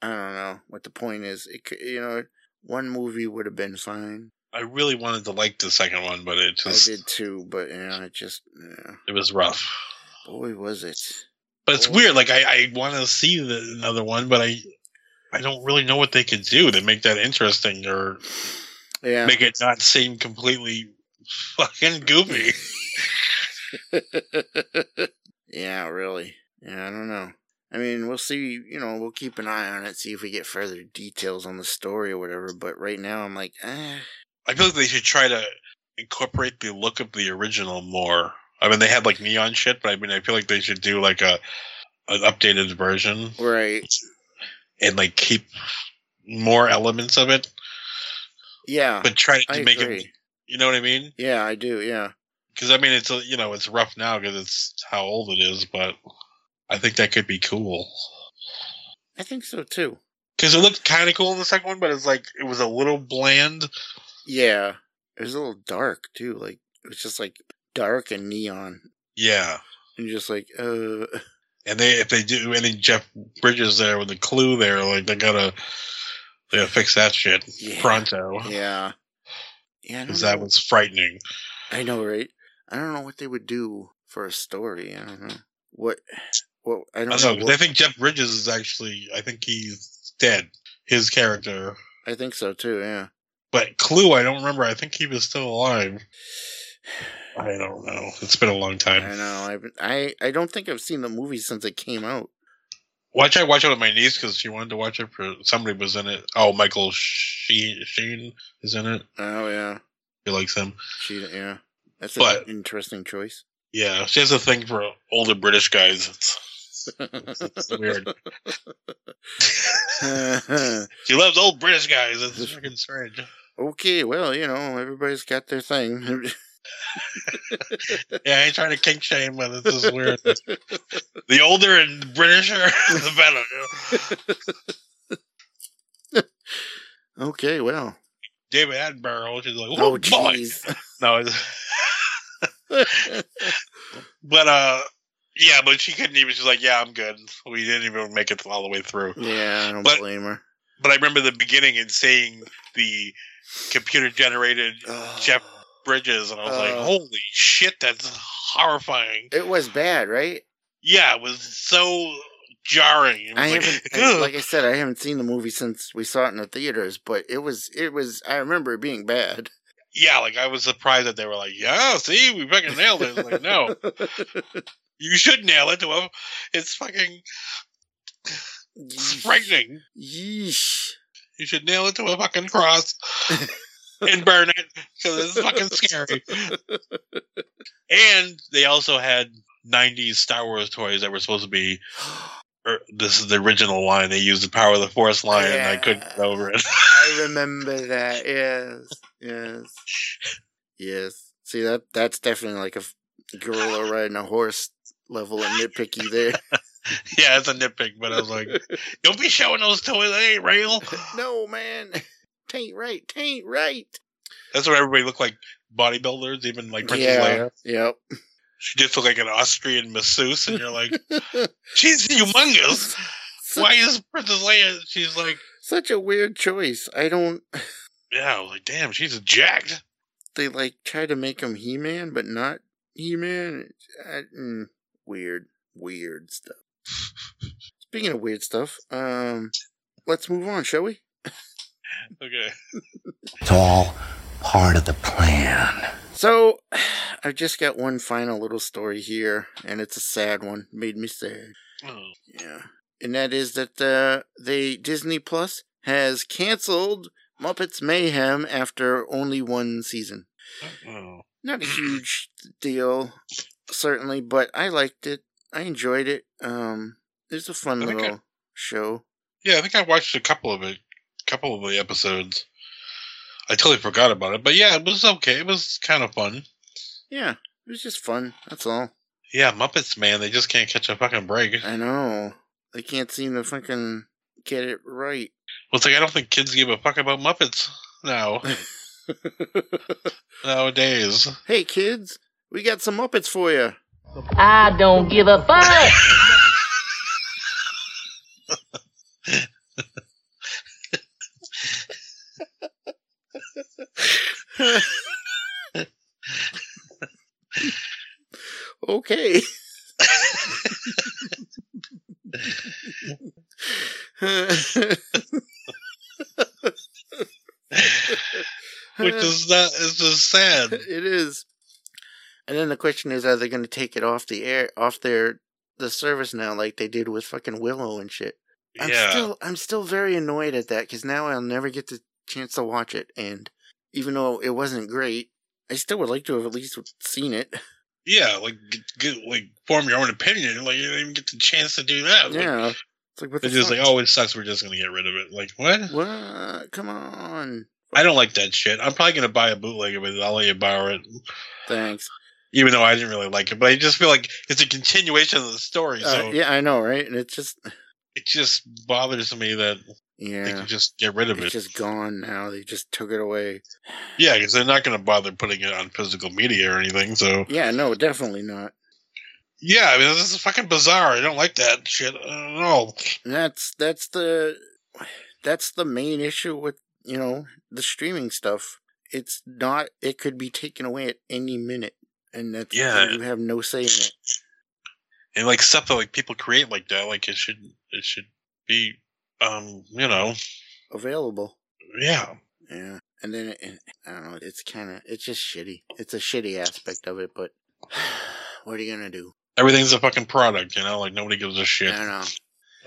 I don't know what the point is. It, you know, one movie would have been fine. I really wanted to like the second one, but it just... I did too, but you know, it just... You know. It was rough. Boy, was it. But it's Boy. weird, like, I, I want to see the, another one, but I I don't really know what they could do to make that interesting or yeah. make it not seem completely fucking goofy. Yeah, really. Yeah, I don't know. I mean, we'll see, you know, we'll keep an eye on it, see if we get further details on the story or whatever, but right now I'm like, eh... I feel like they should try to incorporate the look of the original more. I mean, they had, like, neon shit, but I mean, I feel like they should do, like, a an updated version. Right. And, like, keep more elements of it. Yeah. But try to I make agree. it, you know what I mean? Yeah, I do, yeah. Because, I mean, it's, you know, it's rough now because it's how old it is, but I think that could be cool. I think so, too. Because it looked kind of cool in the second one, but it's, like, it was a little bland... Yeah, it was a little dark too. Like it was just like dark and neon. Yeah, and just like uh. And they, if they do any Jeff Bridges there with the clue there, like they gotta, they gotta fix that shit yeah. pronto. Yeah, yeah, because that was frightening. I know, right? I don't know what they would do for a story. I don't know what. What I don't I know. know. What... I think Jeff Bridges is actually. I think he's dead. His character. I think so too. Yeah. But Clue, I don't remember. I think he was still alive. I don't know. It's been a long time. I know. I I, I don't think I've seen the movie since it came out. Watch I watch it with my niece because she wanted to watch it. For somebody was in it. Oh, Michael Sheen, Sheen is in it. Oh yeah, she likes him. She yeah, that's but, an interesting choice. Yeah, she has a thing for older British guys. It's, it's, it's weird. She loves old British guys. It's freaking strange. Okay, well, you know, everybody's got their thing. Yeah, I ain't trying to kink shame, but it's just weird. The older and Britisher, the better. Okay, well. David Attenborough, she's like, oh, jeez. No, but, uh, yeah, but she couldn't even, she's like, yeah, I'm good. We didn't even make it all the way through. Yeah, I don't but, blame her. But I remember the beginning and seeing the computer-generated uh, Jeff Bridges, and I was uh, like, holy shit, that's horrifying. It was bad, right? Yeah, it was so jarring. It was I like, haven't, I, like I said, I haven't seen the movie since we saw it in the theaters, but it was, it was, I remember it being bad. Yeah, like, I was surprised that they were like, yeah, see, we fucking nailed it. Like, no. You should nail it. Well, it's fucking it's frightening. Yeesh. You should nail it to a fucking cross and burn it, because it's fucking scary. And they also had nineties Star Wars toys that were supposed to be... Or, this is the original line. They used the Power of the Force line, yeah. And I couldn't get over it. I remember that. Yes. Yes. Yes. See, that that's definitely like a gorilla riding a horse level of nitpicky there. Yeah, it's a nitpick, but I was like, don't be showing those toys. They ain't real. No, man. Tain't right. Tain't right. That's what everybody looked like. Bodybuilders, even like Princess yeah. Leia. Yep. She just looked like an Austrian masseuse, and you're like, she's humongous. Such, why is Princess Leia? She's like, such a weird choice. I don't. Yeah, I was like, damn, she's jacked. They like try to make him He-Man, but not He-Man. I, mm, weird, weird stuff. Speaking of weird stuff, um, let's move on, shall we? Okay. It's all part of the plan. So, I've just got one final little story here, and it's a sad one. Made me sad. Oh. Yeah. And that is that uh, they Disney Plus has canceled Muppets Mayhem after only one season. Oh. Not a huge deal, certainly, but I liked it. I enjoyed it. Um, it's a fun I little I, show. Yeah, I think I watched a couple of it, couple of the episodes. I totally forgot about it, but yeah, it was okay. It was kind of fun. Yeah, it was just fun. That's all. Yeah, Muppets, man, they just can't catch a fucking break. I know. They can't seem to fucking get it right. Well, it's like, I don't think kids give a fuck about Muppets now. Nowadays. Hey, kids, we got some Muppets for you. I don't give a fuck. Okay. Which is not, it's just sad. It is. And then the question is, are they going to take it off the air, off their the service now, like they did with fucking Willow and shit? I'm yeah. still, I'm still very annoyed at that, because now I'll never get the chance to watch it, and even though it wasn't great, I still would like to have at least seen it. Yeah, like get, like form your own opinion. Like, you didn't even get the chance to do that. Yeah, like, it's like, what the fuck? Just like, oh, it sucks. We're just gonna get rid of it. Like, what? What? Come on! I don't like that shit. I'm probably gonna buy a bootleg of it. I'll let you borrow it. Thanks. Even though I didn't really like it, but I just feel like it's a continuation of the story. Uh, so yeah, I know, right? And it's just it just bothers me that. Yeah, they can just get rid of it's it. It's just gone now. They just took it away. Yeah, because they're not going to bother putting it on physical media or anything. So yeah, no, definitely not. Yeah, I mean, this is fucking bizarre. I don't like that shit at all. That's that's the that's the main issue with, you know, the streaming stuff. It's not. It could be taken away at any minute, and that's yeah, you have no say in it. And like stuff that like people create like that, like it should it should be. Um, you know, available. Yeah, yeah. And then it, I don't know. It's kind of it's just shitty. It's a shitty aspect of it, but what are you gonna do? Everything's a fucking product, you know. Like nobody gives a shit. I know.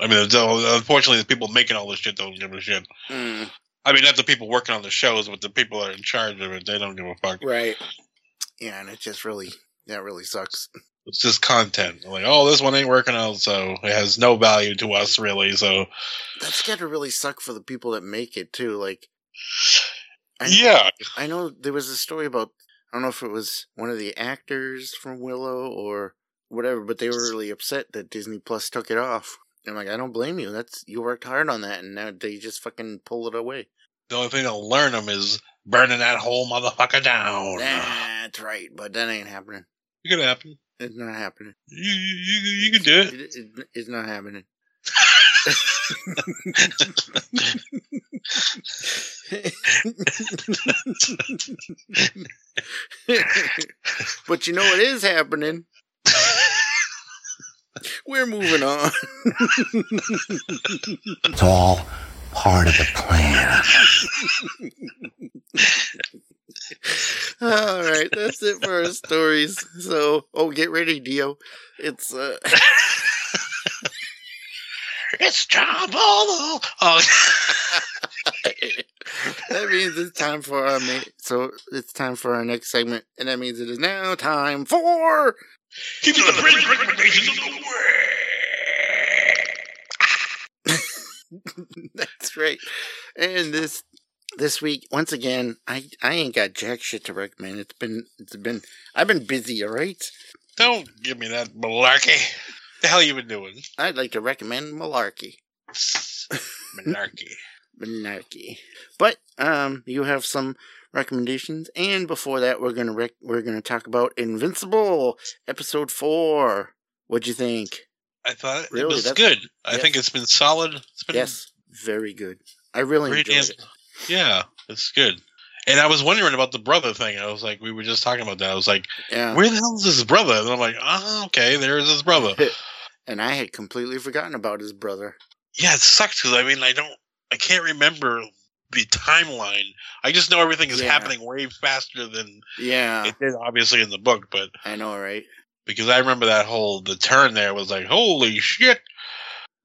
I mean, unfortunately, the people making all this shit don't give a shit. Mm. I mean, not the people working on the shows, but the people that are in charge of it. They don't give a fuck. Right. Yeah, and it just really that really sucks. It's just content. Like, oh, this one ain't working out, so it has no value to us, really. So that's got to really suck for the people that make it too. Like, I know, yeah, I know there was a story about I don't know if it was one of the actors from Willow or whatever, but they were really upset that Disney Plus took it off. And I'm like, I don't blame you. That's you worked hard on that, and now they just fucking pull it away. The only thing that'll learn them is burning that whole motherfucker down. That's right, but that ain't happening. It could happen. It's not happening. You you you can do it. it, it, it it's not happening. But you know what is happening? We're moving on. It's all part of the plan. All right, that's it for our stories. So, oh, get ready, Dio. It's uh, it's trouble. Oh, that means it's time for our ma- so it's time for our next segment, and that means it is now time for Keeping the Fringe Recommendations of the World. That's right, and this. This week, once again, I, I ain't got jack shit to recommend. It's been, it's been, I've been busy, all right? Don't give me that malarkey. What the hell you been doing? I'd like to recommend malarkey. Malarkey. Malarkey. But, um, you have some recommendations, and before that, we're gonna, rec- we're gonna talk about Invincible, episode four. What'd you think? I thought really, it was good. I yes. think it's been solid. It's been yes, very good. I really enjoyed damn- it. Yeah, it's good. And I was wondering about the brother thing. I was like, we were just talking about that. I was like, yeah. Where the hell is his brother? And I'm like, oh, okay, there's his brother. And I had completely forgotten about his brother. Yeah, it sucks because, I mean, I don't, I can't remember the timeline. I just know everything is yeah. happening way faster than yeah. it did, obviously, in the book. But I know, right? Because I remember that whole, the turn there was like, holy shit.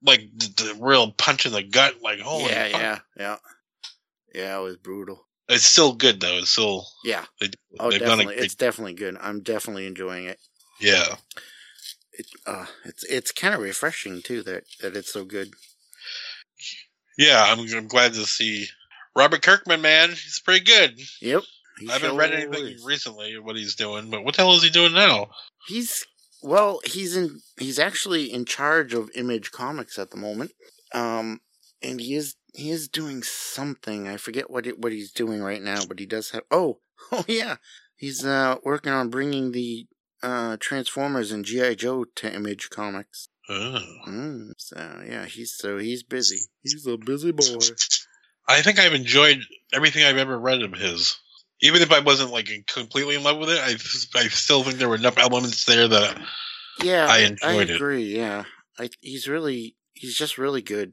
Like, the, the real punch in the gut. Like, holy yeah, fuck. Yeah, yeah. Yeah, it was brutal. It's still good, though. It's still... Yeah. They, oh, definitely. Gonna, they, it's definitely good. I'm definitely enjoying it. Yeah. It, uh, it's it's kind of refreshing, too, that, that it's so good. Yeah, I'm, I'm glad to see... Robert Kirkman, man, he's pretty good. Yep. I haven't sure read anything is. recently what he's doing, but what the hell is he doing now? He's... Well, he's in. He's actually in charge of Image Comics at the moment. Um, and he is... He is doing something. I forget what it, what he's doing right now, but he does have... Oh, oh yeah. He's uh, working on bringing the uh, Transformers and G I. Joe to Image Comics. Oh. Mm, so, yeah, he's so he's busy. He's a busy boy. I think I've enjoyed everything I've ever read of his. Even if I wasn't like completely in love with it, I, I still think there were enough elements there that yeah, I enjoyed it. I agree, it. yeah. I, he's really... He's just really good.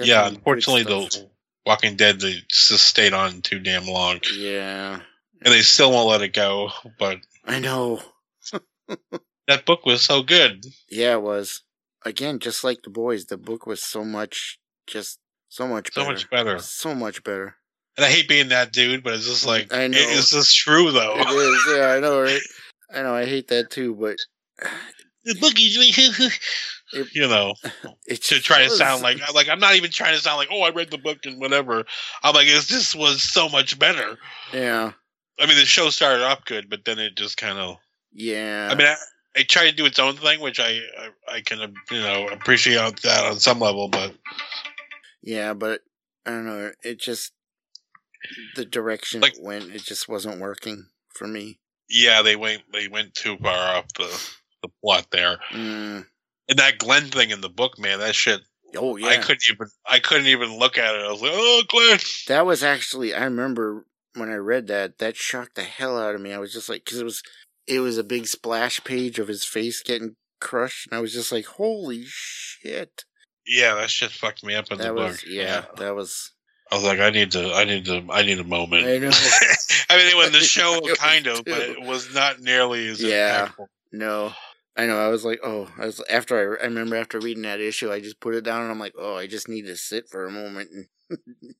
Yeah, unfortunately, The Walking Dead, they just stayed on too damn long. Yeah. And they still won't let it go, but... I know. That book was so good. Yeah, it was. Again, just like The Boys, the book was so much, just so much better. So much better. So much better. And I hate being that dude, but it's just like, I know. It, it's just true, though. It is, yeah, I know, right? I know, I hate that, too, but... The book is... It, you know, to try was. to sound like like I'm not even trying to sound like oh I read the book and whatever. I'm like it's, this was so much better. Yeah, I mean the show started off good, but then it just kind of yeah. I mean, I, I tried to do its own thing, which I, I I can you know appreciate that on some level, but yeah, but I don't know. It just the direction like, it went, it just wasn't working for me. Yeah, they went they went too far off the the plot there. Mm. And that Glenn thing in the book, man, that shit. Oh yeah, I couldn't even. I couldn't even look at it. I was like, oh, Glenn. That was actually. I remember when I read that. That shocked the hell out of me. I was just like, because it was, it was a big splash page of his face getting crushed, and I was just like, holy shit. Yeah, that shit fucked me up in that the was, book. Yeah, yeah, that was. I was like, I need to. I need to. I need a moment. I know. I mean, it was the show kind of, but it was not nearly as yeah. Impactful. No. I know, I was like, oh, I was after I, I remember after reading that issue, I just put it down and I'm like, oh, I just need to sit for a moment.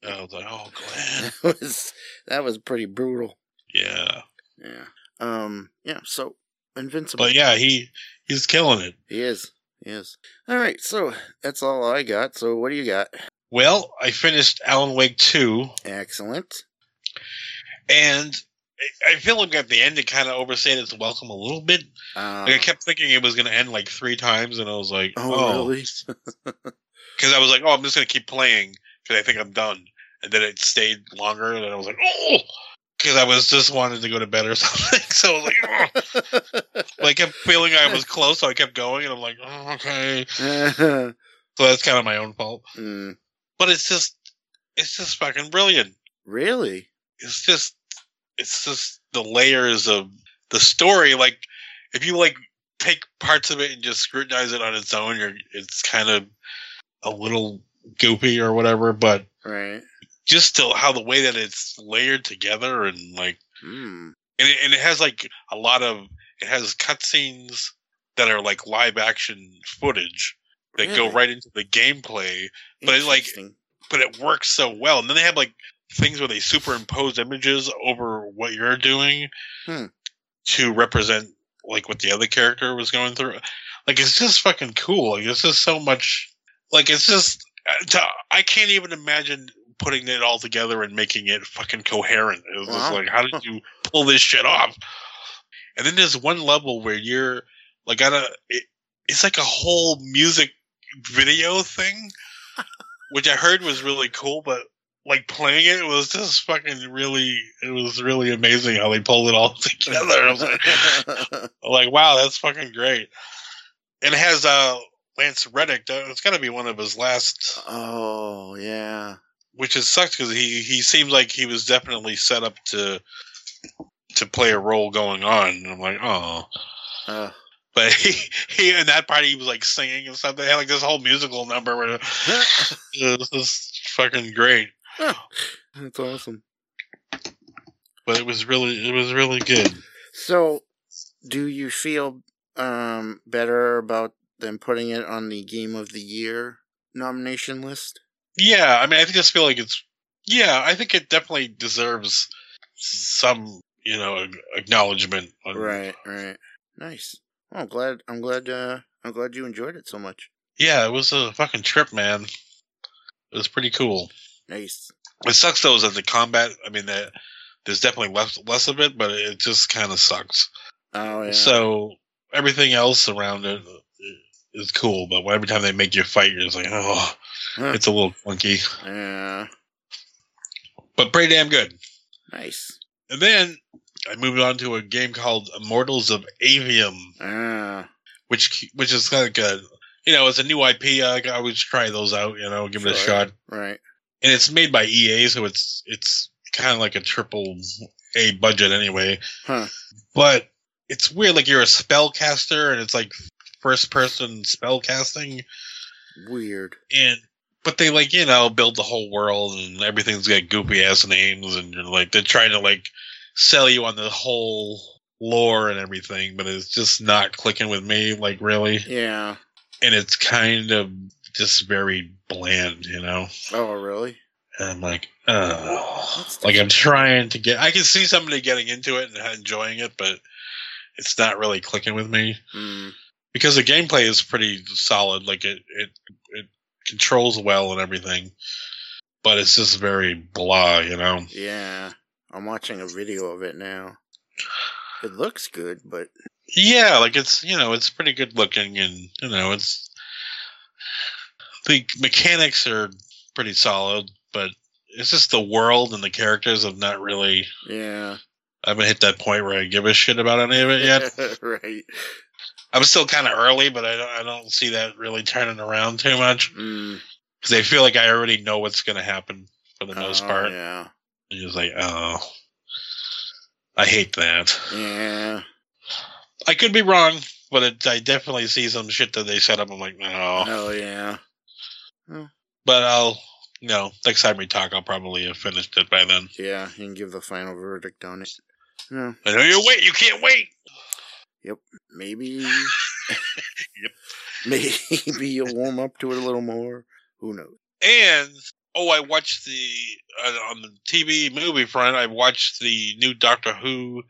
I was like, oh, Glenn. That was, that was pretty brutal. Yeah. Yeah. Um, yeah, so, Invincible. But yeah, he, he's killing it. He is. He is. All right, so that's all I got. So what do you got? Well, I finished Alan Wake two. Excellent. And... I feel like at the end it kind of overstayed its welcome a little bit. Uh, like I kept thinking it was going to end like three times, and I was like, "Oh, oh. really?" Because I was like, "Oh, I'm just going to keep playing because I think I'm done." And then it stayed longer, and I was like, "Oh," because I was just wanted to go to bed or something. So I was like, "Oh," but I kept feeling I was close, so I kept going, and I'm like, "Oh, okay." So that's kind of my own fault. Mm. But it's just, it's just fucking brilliant. Really, it's just. It's just the layers of the story. Like, if you like pick parts of it and just scrutinize it on its own, you're, it's kind of a little goopy or whatever, but right. just still how the way that it's layered together and like, mm. and, it, and it has like a lot of, it has cutscenes that are like live action footage that really? go right into the gameplay, but it like, but it works so well. And then they have like things where they superimpose images over what you're doing hmm. to represent like what the other character was going through. Like, it's just fucking cool. Like, it's just so much, like, it's just, I can't even imagine putting it all together and making it fucking coherent. It was wow. just like, how did you pull this shit off? And then there's one level where you're like, on a, it, it's like a whole music video thing, which I heard was really cool, but like playing it, it was just fucking really, it was really amazing how they pulled it all together. I was like, like, wow, that's fucking great. And it has uh, Lance Reddick. It's got to be one of his last. Oh, yeah. Which is sucks because he, he seems like he was definitely set up to to play a role going on. And I'm like, oh. Uh. But he, he in that part, he was like singing and stuff. They had like this whole musical number. Where it was just fucking great. Huh. That's awesome. But it was really, it was really good. So, do you feel um, better about them putting it on the Game of the Year nomination list? Yeah, I mean, I just feel like it's, yeah, I think it definitely deserves some, you know, acknowledgement. Right, right. Nice. Oh, I'm glad, I'm glad, uh, I'm glad you enjoyed it so much. Yeah, it was a fucking trip, man. It was pretty cool. Nice. It sucks, though, is that the combat, I mean, that there's definitely less, less of it, but it just kind of sucks. Oh, yeah. So, everything else around it is cool, but every time they make you fight, you're just like, oh. It's a little funky. Yeah. But pretty damn good. Nice. And then I moved on to a game called Immortals of Avium. Yeah. Which which is kind of good. You know, it's a new I P. I always try those out, you know, give sure. it a shot. Right. And it's made by E A, so it's it's kind of like a triple A budget anyway. Huh. But it's weird. Like, you're a spellcaster, and it's like first-person spellcasting. Weird. And... But they, like, you know, build the whole world and everything's got goofy-ass names and you're like, they're trying to, like, sell you on the whole lore and everything, but it's just not clicking with me, like, really. Yeah. And it's kind of just very bland, you know? Oh, really? And I'm like, oh. Like, I'm trying to get... I can see somebody getting into it and enjoying it, but it's not really clicking with me. Mm. Because the gameplay is pretty solid. Like, it... it, it controls well and everything, but it's just very blah, you know? Yeah. I'm watching a video of it now. It looks good, but... Yeah, like, it's, you know, it's pretty good looking, and, you know, it's... The mechanics are pretty solid, but it's just the world and the characters have not really... Yeah. I haven't hit that point where I give a shit about any of it yet. Right. I'm still kind of early, but I don't, I don't see that really turning around too much. Mm. Cause I feel like I already know what's going to happen for the most oh, part. Yeah. And it's like, oh, I hate that. Yeah. I could be wrong, but it, I definitely see some shit that they set up. I'm like, no. Oh yeah. But I'll, you know, next time we talk, I'll probably have finished it by then. Yeah. You can give the final verdict on it. Yeah. I know you wait. You can't wait. Yep. Maybe. Yep. Maybe you'll warm up to it a little more. Who knows? And oh, I watched the uh, on the T V movie front. I watched the new Doctor Who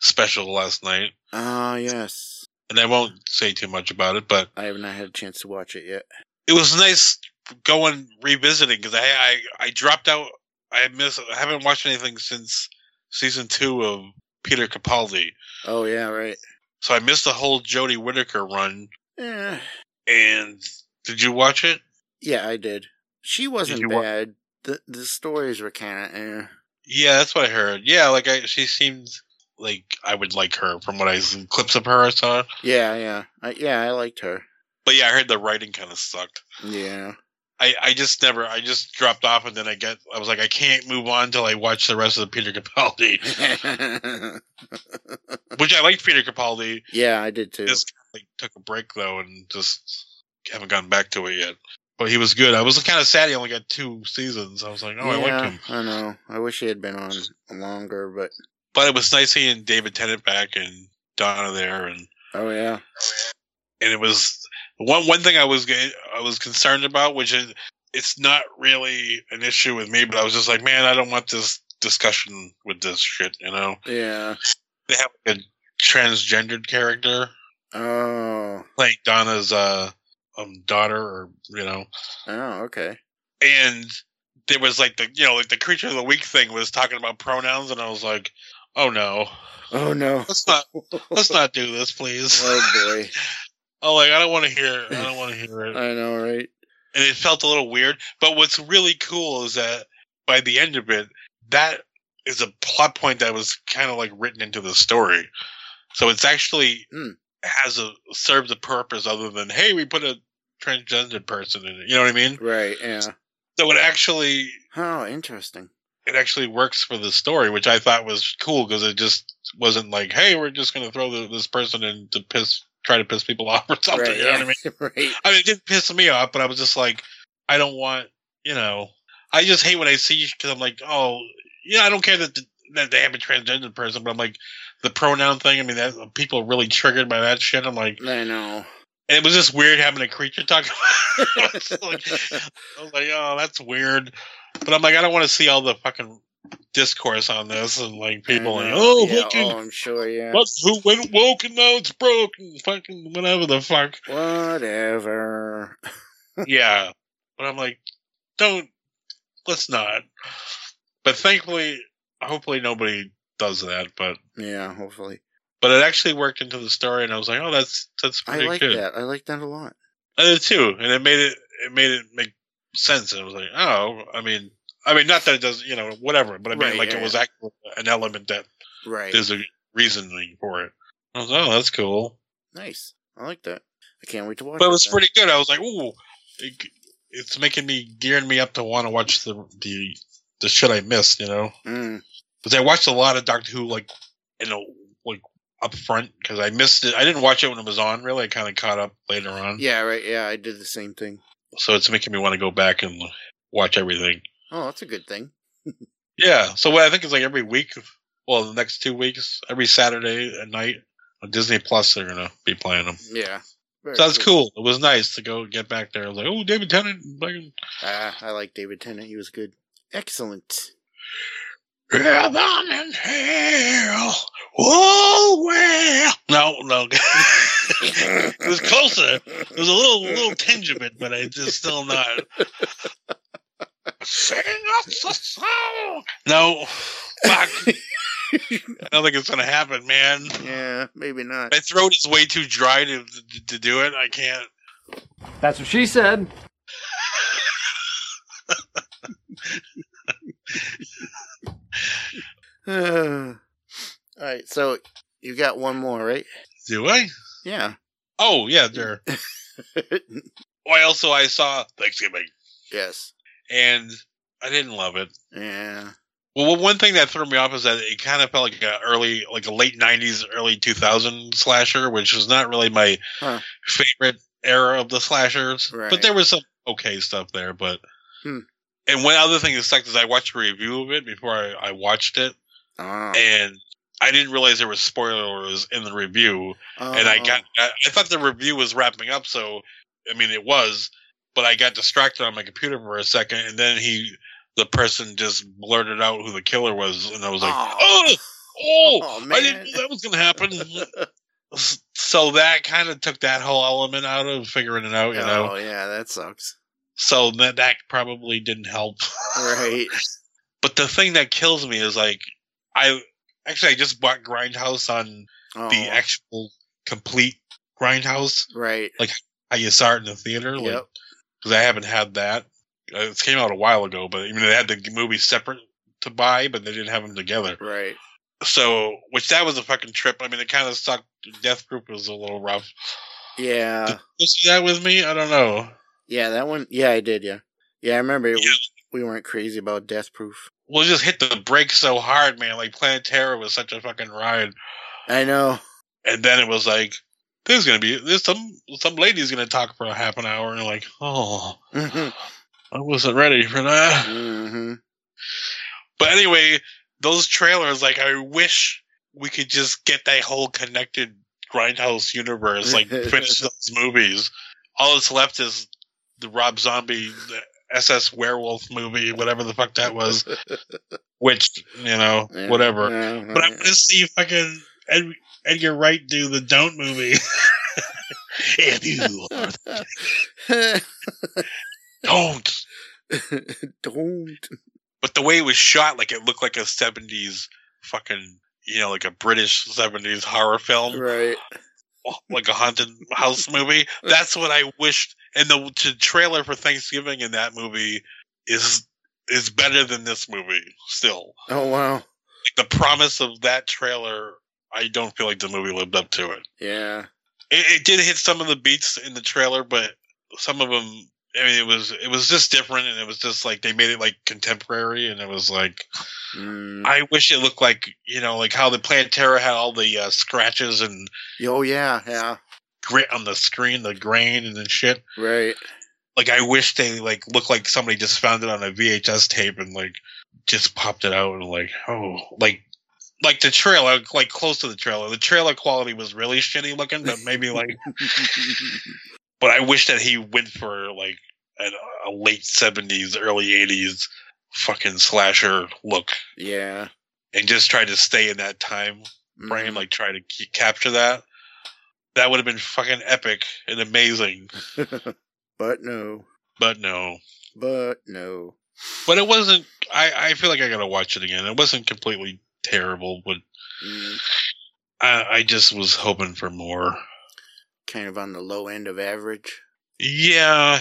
special last night. Ah, uh, yes. And I won't say too much about it, but I have not had a chance to watch it yet. It was nice going revisiting because I, I I dropped out. I miss. I haven't watched anything since season two of Peter Capaldi. Oh yeah, right. So I missed the whole Jodie Whittaker run. Eh. And did you watch it? Yeah, I did. She wasn't did bad. Wa- the the stories were kind of eh. Yeah, that's what I heard. Yeah, like I, she seemed like I would like her from what I clips of her I saw. Yeah, yeah, I, yeah. I liked her. But yeah, I heard the writing kind of sucked. Yeah. I, I just never. I just dropped off, and then I got. I was like, I can't move on until I watch the rest of the Peter Capaldi. Which I liked Peter Capaldi. Yeah, I did too. This, like, took a break though and just haven't gotten back to it yet. But he was good. I was kind of sad he only got two seasons. I was like, oh, yeah, I liked him. I know. I wish he had been on longer, but but it was nice seeing David Tennant back and Donna there, and oh yeah, and it was one one thing I was I was concerned about, which is it's not really an issue with me, but I was just like, man, I don't want this discussion with this shit, you know? Yeah, they have a transgendered character. Oh, like Donna's uh. Um, daughter, or you know, oh okay, and there was like the you know like the creature of the week thing was talking about pronouns, and I was like, oh no, oh no, let's not let's not do this, please. Oh boy, oh like I don't want to hear, I don't want to hear it. I know, right? And it felt a little weird, but what's really cool is that by the end of it, that is a plot point that was kind of like written into the story, so it's actually. Mm. Has a serves a purpose other than hey, we put a transgendered person in it. You know what I mean? Right. Yeah. So it actually. Oh, interesting. It actually works for the story, which I thought was cool because it just wasn't like, hey, we're just going to throw the, this person in to piss, try to piss people off or something. Right, you know yeah. what I mean? Right. I mean, it didn't piss me off, but I was just like, I don't want, you know, I just hate when I see because I'm like, oh, yeah, I don't care that the, that they have a transgendered person, but I'm like. The pronoun thing, I mean, that people are really triggered by that shit. I'm like... I know. And it was just weird having a creature talk about it. I, was like, I was like, oh, that's weird. But I'm like, I don't want to see all the fucking discourse on this. And, like, people like, oh, yeah, who oh, I'm sure, yeah. What, who went woke and now it's broken. Fucking whatever the fuck. Whatever. Yeah. But I'm like, don't... Let's not. But thankfully, hopefully nobody... does that, but yeah, hopefully. But it actually worked into the story, and I was like, "Oh, that's that's pretty good." I like good. that. I like that a lot. I did too, and it made it it made it make sense. And I was like, "Oh, I mean, I mean, not that it doesn't, you know, whatever." But I mean, right, like yeah, it was yeah. actually an element that right. there's a reasoning for it. I was like, "Oh, that's cool." Nice. I like that. I can't wait to watch. But it was then. pretty good. I was like, "Ooh, it, it's making me gearing me up to want to watch the the the shit I missed," you know. Mm. Because I watched a lot of Doctor Who, like, you know, like up front, because I missed it. I didn't watch it when it was on, really. I kind of caught up later on. Yeah, right. Yeah, I did the same thing. So it's making me want to go back and watch everything. Oh, that's a good thing. Yeah. So what I think is like every week, well, the next two weeks, every Saturday at night on Disney Plus, they're going to be playing them. Yeah. So that's cool. cool. It was nice to go get back there. I was like, oh, David Tennant. Ah, I like David Tennant. He was good. Excellent. Heaven and hell. Oh, well. No, no. It was closer. It was a little little tinge of it, but I just still not. Sing us a song. No. Fuck. I don't think it's going to happen, man. Yeah, maybe not. My throat is way too dry to, to, to do it. I can't. That's what she said. All right, so you got one more, right? Do I? Yeah. Oh, yeah, there. Well, also, I saw Thanksgiving. Yes. And I didn't love it. Yeah. Well, one thing that threw me off is that it kind of felt like an early, like a late nineties, early two thousands slasher, which was not really my huh. favorite era of the slashers. Right. But there was some okay stuff there, but... Hmm. And one other thing that sucked is I watched a review of it before I, I watched it, oh. and I didn't realize there were spoilers in the review. Oh. And I got I, I thought the review was wrapping up, so I mean it was, but I got distracted on my computer for a second, and then he, the person, just blurted out who the killer was, and I was like, oh, oh, oh, oh man. I didn't know that was going to happen. So that kind of took that whole element out of figuring it out, you oh, know? Oh yeah, that sucks. So that, that probably didn't help. Right. But the thing that kills me is like, I actually, I just bought Grindhouse on oh. the actual complete Grindhouse. Right. Like how you saw it in the theater. Yep. Like, cause I haven't had that. It came out a while ago, but I mean, they had the movies separate to buy, but they didn't have them together. Right. So, which that was a fucking trip. I mean, it kind of sucked. Death Group was a little rough. Yeah. Did you see that with me? I don't know. Yeah, that one. Yeah, I did. Yeah, yeah, I remember. It, yeah. We weren't crazy about Death Proof. Well, it just hit the brakes so hard, man. Like Planet Terror was such a fucking ride. I know. And then it was like, there's gonna be there's some some lady's gonna talk for a half an hour and like, oh, mm-hmm. I wasn't ready for that. Mm-hmm. But anyway, those trailers, like, I wish we could just get that whole connected Grindhouse universe, like, finish those movies. All that's left is the Rob Zombie, the S S Werewolf movie, whatever the fuck that was. Which, you know, yeah, whatever. Yeah, yeah. But I want to see fucking Ed, Edgar Wright do the Don't movie. If you are Don't. Don't. But the way it was shot, like, it looked like a seventies fucking, you know, like a British seventies horror film. Right. Like a haunted house movie. That's what I wished. And the, the trailer for Thanksgiving in that movie is is better than this movie still. Oh, wow. Like, the promise of that trailer, I don't feel like the movie lived up to it. Yeah. It, it did hit some of the beats in the trailer, but some of them, I mean, it was it was just different, and it was just like they made it like contemporary, and it was like, mm. I wish it looked like, you know, like how the Plantera had all the uh, scratches and oh yeah, yeah, grit on the screen, the grain and the shit. Right. Like, I wish they like looked like somebody just found it on a V H S tape and like just popped it out and like, oh, like like the trailer, like close to the trailer. The trailer quality was really shitty looking, but maybe like. But I wish that he went for like an, a late seventies, early eighties fucking slasher look. Yeah. And just try to stay in that time frame, mm-hmm. like try to keep, capture that. That would have been fucking epic and amazing. But no. But no. But no. But it wasn't, I, I feel like I gotta watch it again. It wasn't completely terrible, but mm. I, I just was hoping for more. Kind of on the low end of average. Yeah.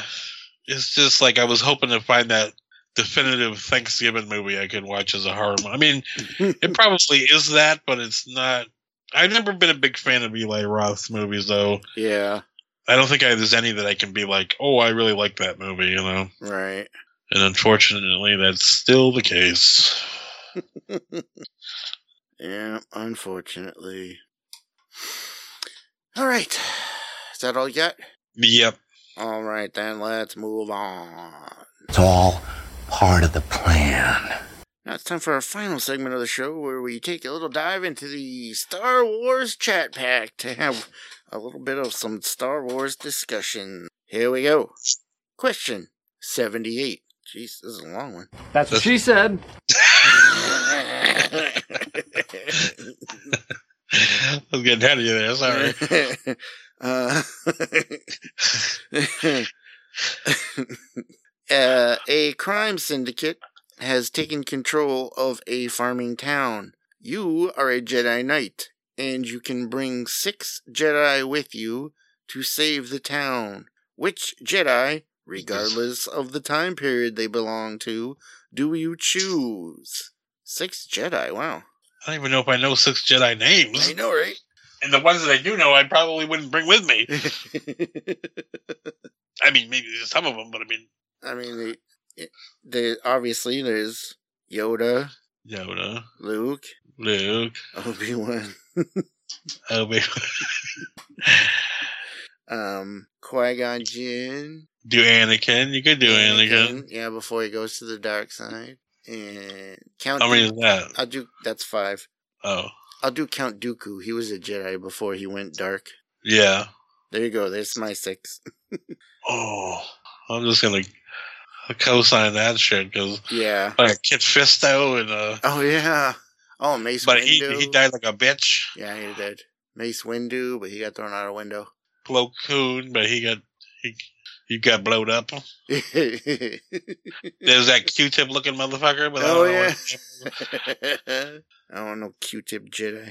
It's just like I was hoping to find that definitive Thanksgiving movie I could watch as a horror movie. I mean, it probably is that, but it's not. I've never been a big fan of Eli Roth's movies, though. Yeah. I don't think I, there's any that I can be like, oh, I really like that movie, you know? Right. And unfortunately, that's still the case. Yeah, unfortunately. All right. Is that all you got? Yep. All right, then let's move on. It's all part of the plan. Now it's time for our final segment of the show where we take a little dive into the Star Wars chat pack to have a little bit of some Star Wars discussion. Here we go. Question seventy-eight. Jeez, this is a long one. That's what she said. I was getting ahead of you there, sorry. uh, uh, a crime syndicate has taken control of a farming town. You are a Jedi Knight, and you can bring six Jedi with you to save the town. Which Jedi, regardless of the time period they belong to, do you choose? Six Jedi, wow. I don't even know if I know six Jedi names. I know, right? And the ones that I do know, I probably wouldn't bring with me. I mean, maybe some of them, but I mean... I mean, they, they, obviously there's Yoda. Yoda. Luke. Luke. Obi-Wan. Obi-Wan. um, Qui-Gon Jinn. Do Anakin. You could do Anakin. Anakin. Yeah, before he goes to the dark side. And Count How many is that? I'll do that's five. Oh. I'll do Count Dooku. He was a Jedi before he went dark. Yeah. There you go. There's my six. Oh. I'm just going to co-sign that shit. Cause yeah. Like Kit Fisto and... Uh, oh, yeah. Oh, Mace but Windu. But he, he died like a bitch. Yeah, he did. Mace Windu, but he got thrown out a window. Plo Koon, but he got... He, You got blowed up. There's that Q-tip looking motherfucker. But oh, I don't know yeah. I don't know Q-tip Jedi.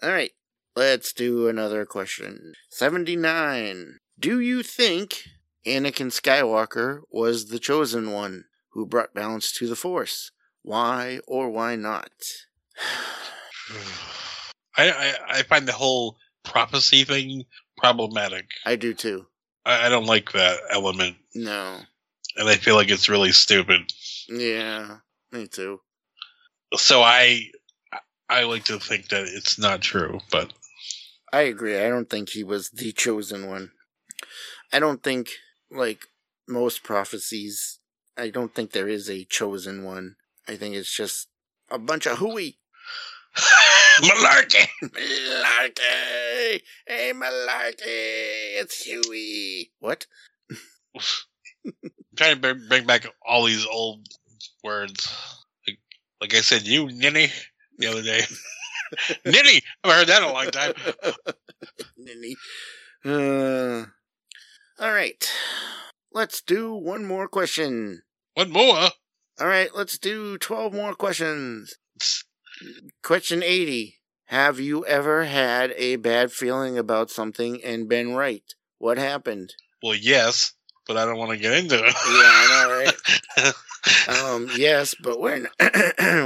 All right. Let's do another question. seventy-nine. Do you think Anakin Skywalker was the chosen one who brought balance to the Force? Why or why not? I, I, I find the whole prophecy thing... problematic. I do too. I, I don't like that element. No. And I feel like it's really stupid. Yeah, me too. So I I like to think that it's not true, but I agree. I don't think he was the chosen one. I don't think, like most prophecies, I don't think there is a chosen one. I think it's just a bunch of hooey. Malarkey! Malarkey! Hey, Malarkey! It's Huey! What? I'm trying to bring back all these old words. Like, like I said, you ninny the other day. Ninny! I've heard that in a long time. Ninny. Uh, all right. Let's do one more question. One more? All right, let's do twelve more questions. Question eighty. Have you ever had a bad feeling about something and been right? What happened? Well, yes, but I don't want to get into it. Yeah, I know, right? um, yes, but we're not,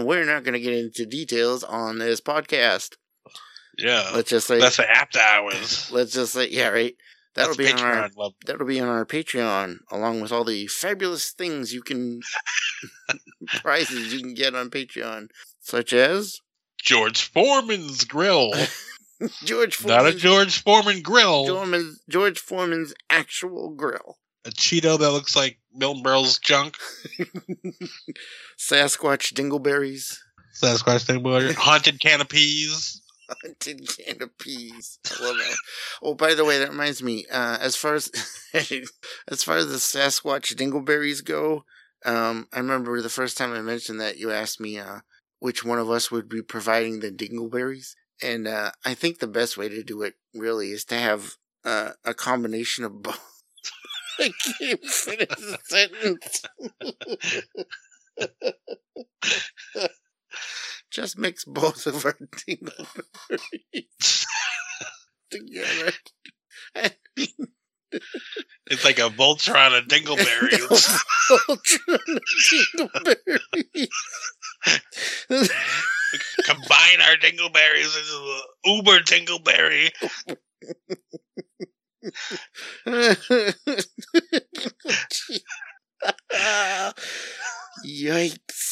we're not going to get into details on this podcast. Yeah. Let's just say that's the after hours. Let's just say, yeah, right. That'll that's be Patreon, on our love. That'll be on our Patreon, along with all the fabulous things you can prizes you can get on Patreon. Such as George Foreman's Grill. George Foreman's, not a George Foreman grill. Foreman's, George Foreman's actual grill. A Cheeto that looks like Milton Berle's junk. Sasquatch dingleberries. Sasquatch dingleberries. Haunted canopies. Haunted canopies. I love that. Oh, by the way, that reminds me. Uh, as far as as far as the Sasquatch dingleberries go, um, I remember the first time I mentioned that you asked me. Uh, which one of us would be providing the dingleberries. And uh, I think the best way to do it, really, is to have uh, a combination of both. I can't finish the sentence. Just mix both of our dingleberries together. It's like a Voltron of dingleberries. Voltron of dingleberries. Combine our dingleberries into an uber dingleberry. Yikes.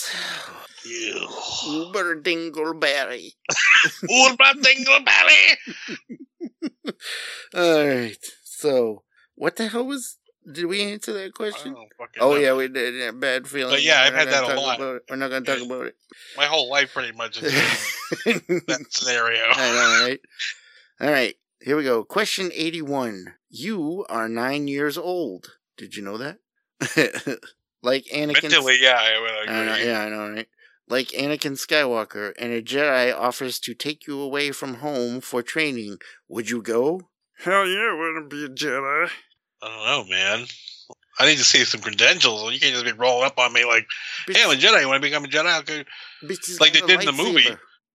Ew. Uber dingleberry. Uber dingleberry. All right. So, what the hell was... Did we answer that question? Oh, know. Yeah, we did. Yeah, bad feeling. But yeah, I've had that a lot. We're not going to talk about it. My whole life, pretty much, is that scenario. I know, right? All right, here we go. Question eighty-one. You are nine years old. Did you know that? Like Anakin... Mentally, yeah, I would agree. I know, yeah, I know, right? Like Anakin Skywalker, and a Jedi offers to take you away from home for training. Would you go? Hell yeah, I wouldn't be a Jedi. I don't know, man. I need to see some credentials. You can't just be rolling up on me like, hey, I'm a Jedi. You want to become a Jedi? Like they did in the movie.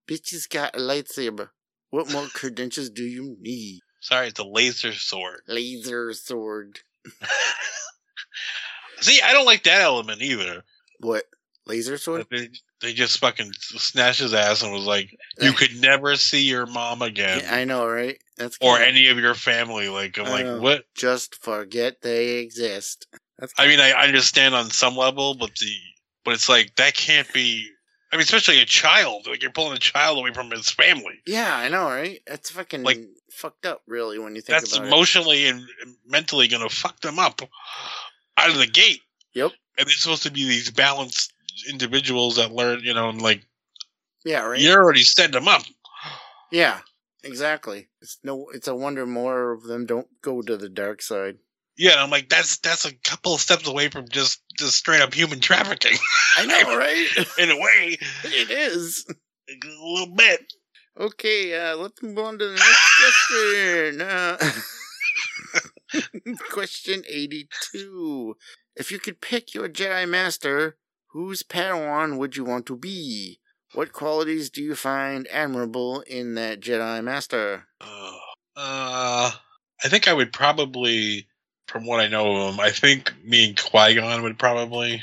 Bitches got a lightsaber. What more credentials do you need? Sorry, it's a laser sword. Laser sword. See, I don't like that element either. What? Laser sword? They, they just fucking snatched his ass and was like, you could never see your mom again. Yeah, I know, right? That's or of, any of your family. Like, I'm I like, know. What? Just forget they exist. That's I mean, I understand on some level, but the but it's like, that can't be... I mean, especially a child. Like, you're pulling a child away from his family. Yeah, I know, right? That's fucking like, fucked up, really, when you think about it. That's emotionally and mentally going to fuck them up out of the gate. Yep. And they're supposed to be these balanced individuals that learn, you know, and like... Yeah, right? You already set them up. Yeah. Exactly. It's no. It's a wonder more of them don't go to the dark side. Yeah, and I'm like, that's that's a couple of steps away from just, just straight up human trafficking. I know, right? In a way, it is a little bit. Okay, uh, let's move on to the next question. Uh, question eighty-two: If you could pick your Jedi Master, whose Padawan would you want to be? What qualities do you find admirable in that Jedi Master? Uh, uh, I think I would probably, from what I know of him, I think me and Qui-Gon would probably.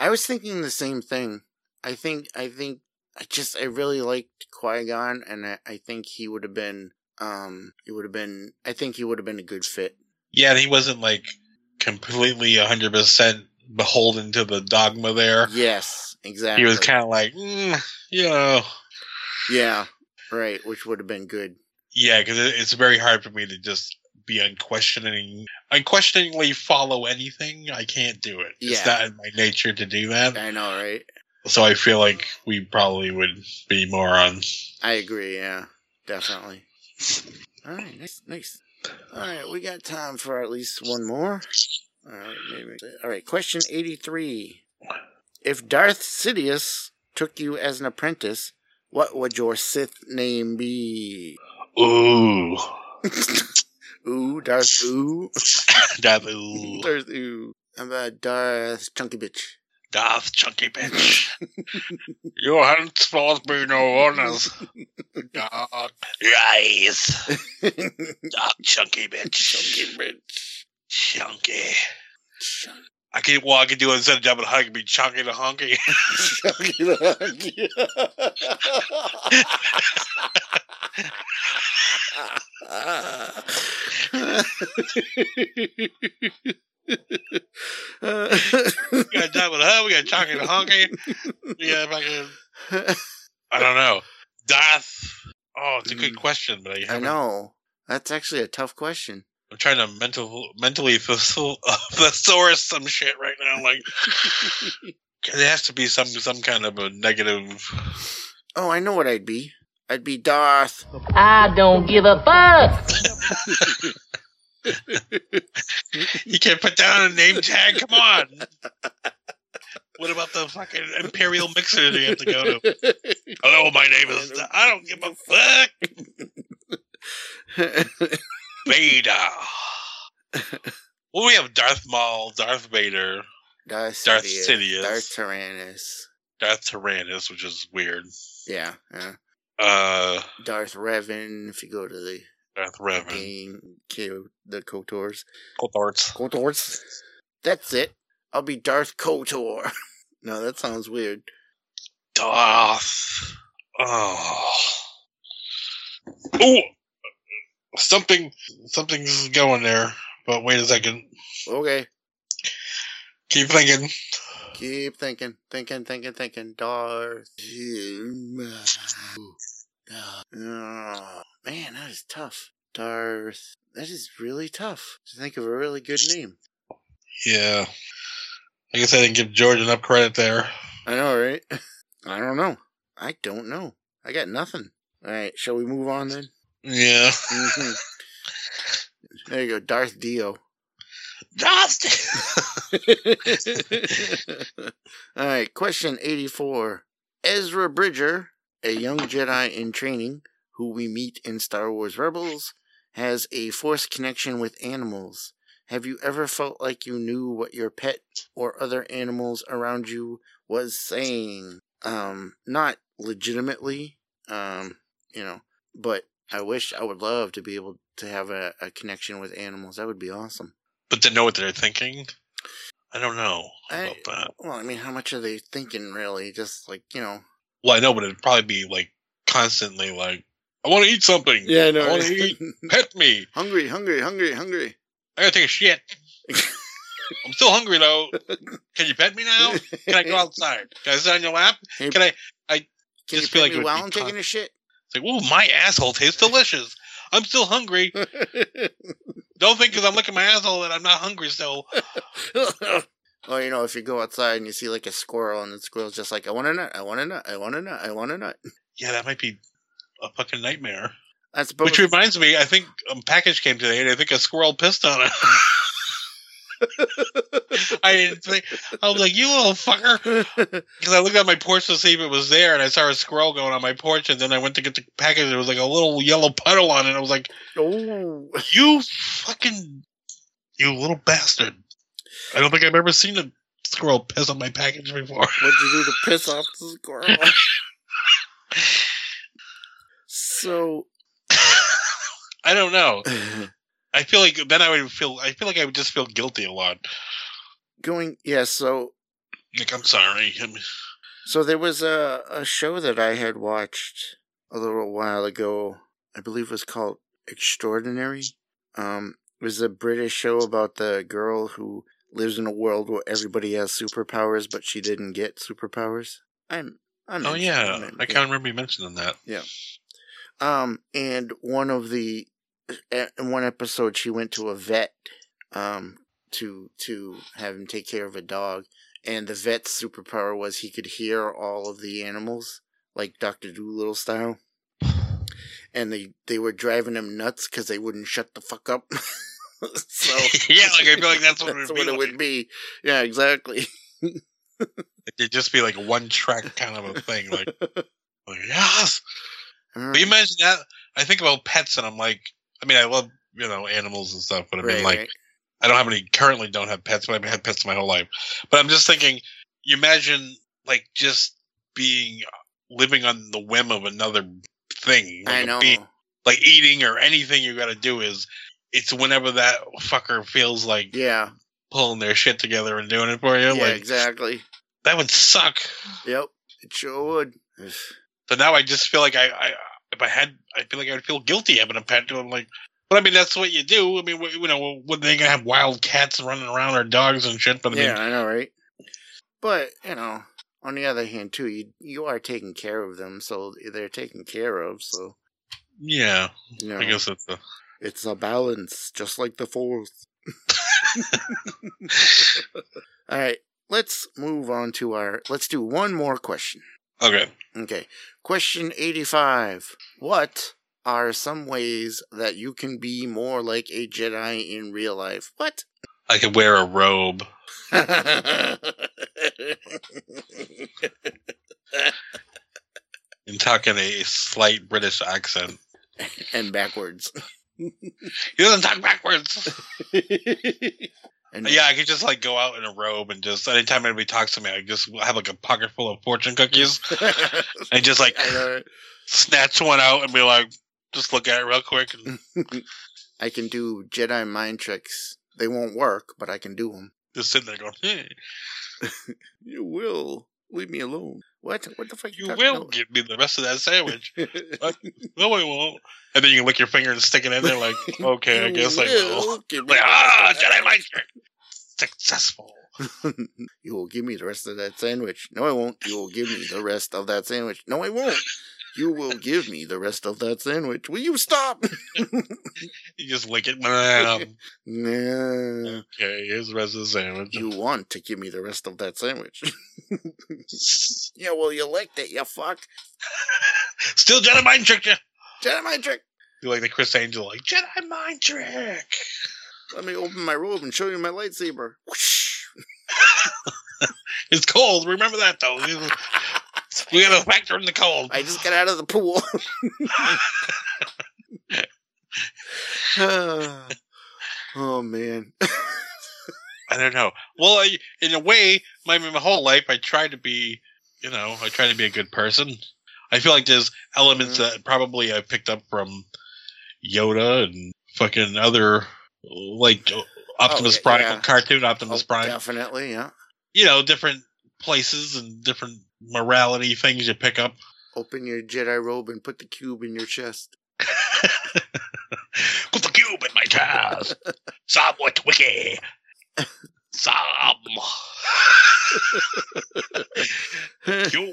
I was thinking the same thing. I think, I think, I just, I really liked Qui-Gon, and I, I think he would have been, um, he would have been, I think he would have been a good fit. Yeah, and he wasn't, like, completely one hundred percent beholden to the dogma there. Yes. Exactly. He was kind of like, mm, you know. Yeah, right, which would have been good. Yeah, because it's very hard for me to just be unquestioning, unquestioningly follow anything. I can't do it. Yeah. It's not in my nature to do that. I know, right? So I feel like we probably would be morons. I agree, yeah. Definitely. All right, nice, nice. All right, we got time for at least one more. All right, maybe. All right, question eighty-three. If Darth Sidious took you as an apprentice, what would your Sith name be? Ooh. Ooh, Darth Ooh. Darth Ooh. Darth Ooh. How about Darth Chunky Bitch? Darth Chunky Bitch. You henceforth be no honors. Darth Rise. Darth Chunky Bitch. Chunky Bitch. Chunky. Chunky. I can, well, I can do it instead of double hug, be Chunky the Honky. Chunky the Honky. Uh, we got double hug, we got Chunky the Honky. We got fucking. I don't know. Darth. Oh, it's a good question, but I haven't. I know. That's actually a tough question. I'm trying to mental, mentally thesaurus uh, some shit right now. Like, it has to be some some kind of a negative. Oh, I know what I'd be. I'd be Darth. I don't give a fuck. You can't put down a name tag. Come on. What about the fucking Imperial mixer that you have to go to? Hello, my name is. I don't give a fuck. Vader. Well, we have Darth Maul, Darth Vader, Darth, Darth Sidious, Sidious, Darth Tyrannus, Darth Tyrannus, which is weird. Yeah. yeah. Uh, Darth Revan. If you go to the Darth Revan game, the Kotors, Kotors, Kotors. That's it. I'll be Darth Kotor. No, that sounds weird. Darth. Oh. Ooh. Something, something's going there, but wait a second. Okay. Keep thinking. Keep thinking, thinking, thinking, thinking. Darth. Oh, man, that is tough. Darth. That is really tough to think of a really good name. Yeah. I guess I didn't give George enough credit there. I know, right? I don't know. I don't know. I got nothing. All right, shall we move on then? Yeah. Mm-hmm. There you go, Darth Dio. Darth Dio! All right, question eighty-four. Ezra Bridger, a young Jedi in training, who we meet in Star Wars Rebels, has a Force connection with animals. Have you ever felt like you knew what your pet or other animals around you was saying? Um, not legitimately, um, you know, but I wish, I would love to be able to have a, a connection with animals. That would be awesome. But to know what they're thinking? I don't know about I, that. Well, I mean, how much are they thinking, really? Just, like, you know. Well, I know, but it'd probably be, like, constantly, like, I want to eat something. Yeah, I know. I want to eat. Pet me. Hungry, hungry, hungry, hungry. I gotta take a shit. I'm still hungry, though. Can you pet me now? Can I go outside? Can I sit on your lap? Hey, Can I, I can just you feel pet like me while I'm taking con- a shit? It's like, ooh, my asshole tastes delicious. I'm still hungry. Don't think because I'm licking my asshole that I'm not hungry still. Well, you know, if you go outside and you see like a squirrel and the squirrel's just like, I want a nut, I want a nut, I want a nut, I want a nut. Yeah, that might be a fucking nightmare. That's both. Which reminds me, I think a package came today and I think a squirrel pissed on it. I didn't think. I was like, you little fucker. Because I looked at my porch to see if it was there, and I saw a squirrel going on my porch, and then I went to get the package, and there was like a little yellow puddle on it, and I was like, oh, you fucking, you little bastard. I don't think I've ever seen a squirrel piss on my package before. What'd you do to piss off the squirrel? So. I don't know. I feel like then I would feel. I feel like I would just feel guilty a lot. Going, yeah. So, like, I'm sorry. I'm... So there was a a show that I had watched a little while ago. I believe it was called Extraordinary. Um, it was a British show about the girl who lives in a world where everybody has superpowers, but she didn't get superpowers. I'm. I'm. Oh yeah, I'm, I can't yeah. remember you mentioning that. Yeah. Um, and one of the, in one episode, she went to a vet, um, to, to have him take care of a dog. And the vet's superpower was he could hear all of the animals, like Doctor Dolittle style. And they, they were driving him nuts because they wouldn't shut the fuck up. So yeah, like I feel like that's what, that's it, would what like. it would be. Yeah, exactly. It'd just be like a one-track kind of a thing. Like, like yes. Right. But you mentioned that. I think about pets, and I'm like, I mean, I love, you know, animals and stuff, but I mean, right, like, right. I don't have any, currently don't have pets, but I've had pets my whole life. But I'm just thinking, you imagine, like, just being, living on the whim of another thing. Like I know. Being, like, eating or anything you got to do is, it's whenever that fucker feels like yeah. pulling their shit together and doing it for you. Yeah, like, exactly. That would suck. Yep, it sure would. So now I just feel like I, I if I had, I feel like I would feel guilty having a pet. I'm like, but I mean, that's what you do. I mean, what, you know, what, they're gonna have wild cats running around or dogs and shit. But I yeah, mean, I know, right? But you know, on the other hand, too, you you are taking care of them, so they're taken care of. So yeah, you know, I guess that's a it's a balance, just like the Force. All right, let's move on to our. Let's do one more question. Okay. Okay. Question eighty-five. What are some ways that you can be more like a Jedi in real life? What? I could wear a robe. And talk in a slight British accent. And backwards. He doesn't talk backwards. And yeah, I could just like go out in a robe and just anytime anybody talks to me, I just have like a pocket full of fortune cookies and just like snatch one out and be like, just look at it real quick. And I can do Jedi mind tricks. They won't work, but I can do them. Just sitting there going, hey. You will leave me alone. What? What the fuck? You, you will about? Give me the rest of that sandwich. Like, no, I won't. And then you can lick your finger and stick it in there, like, okay, I guess I will. Like, ah, Jedi mind trick. Successful. You will give me the rest of that sandwich. No, I won't. You will give me the rest of that sandwich. No, I won't. You will give me the rest of that sandwich. Will you stop? You just lick it. Nah. Okay, here's the rest of the sandwich. You want to give me the rest of that sandwich. Yeah, well, you licked it, you fuck. Still Jedi mind trick you. Jedi mind trick. You like the Chris Angel, like, Jedi mind trick. Let me open my robe and show you my lightsaber. It's cold. Remember that, though. We gotta factor in the cold. I just got out of the pool. uh, oh man, I don't know. Well, I, in a way, my my whole life, I try to be, you know, I try to be a good person. I feel like there's elements mm-hmm. that probably I picked up from Yoda and fucking other like Optimus oh, Prime yeah. cartoon, Optimus oh, Prime, definitely, yeah. You know, different places and different morality things you pick up. Open your Jedi robe and put the cube in your chest. Put the cube in my chest. Somewhat wiki. Some. Cube.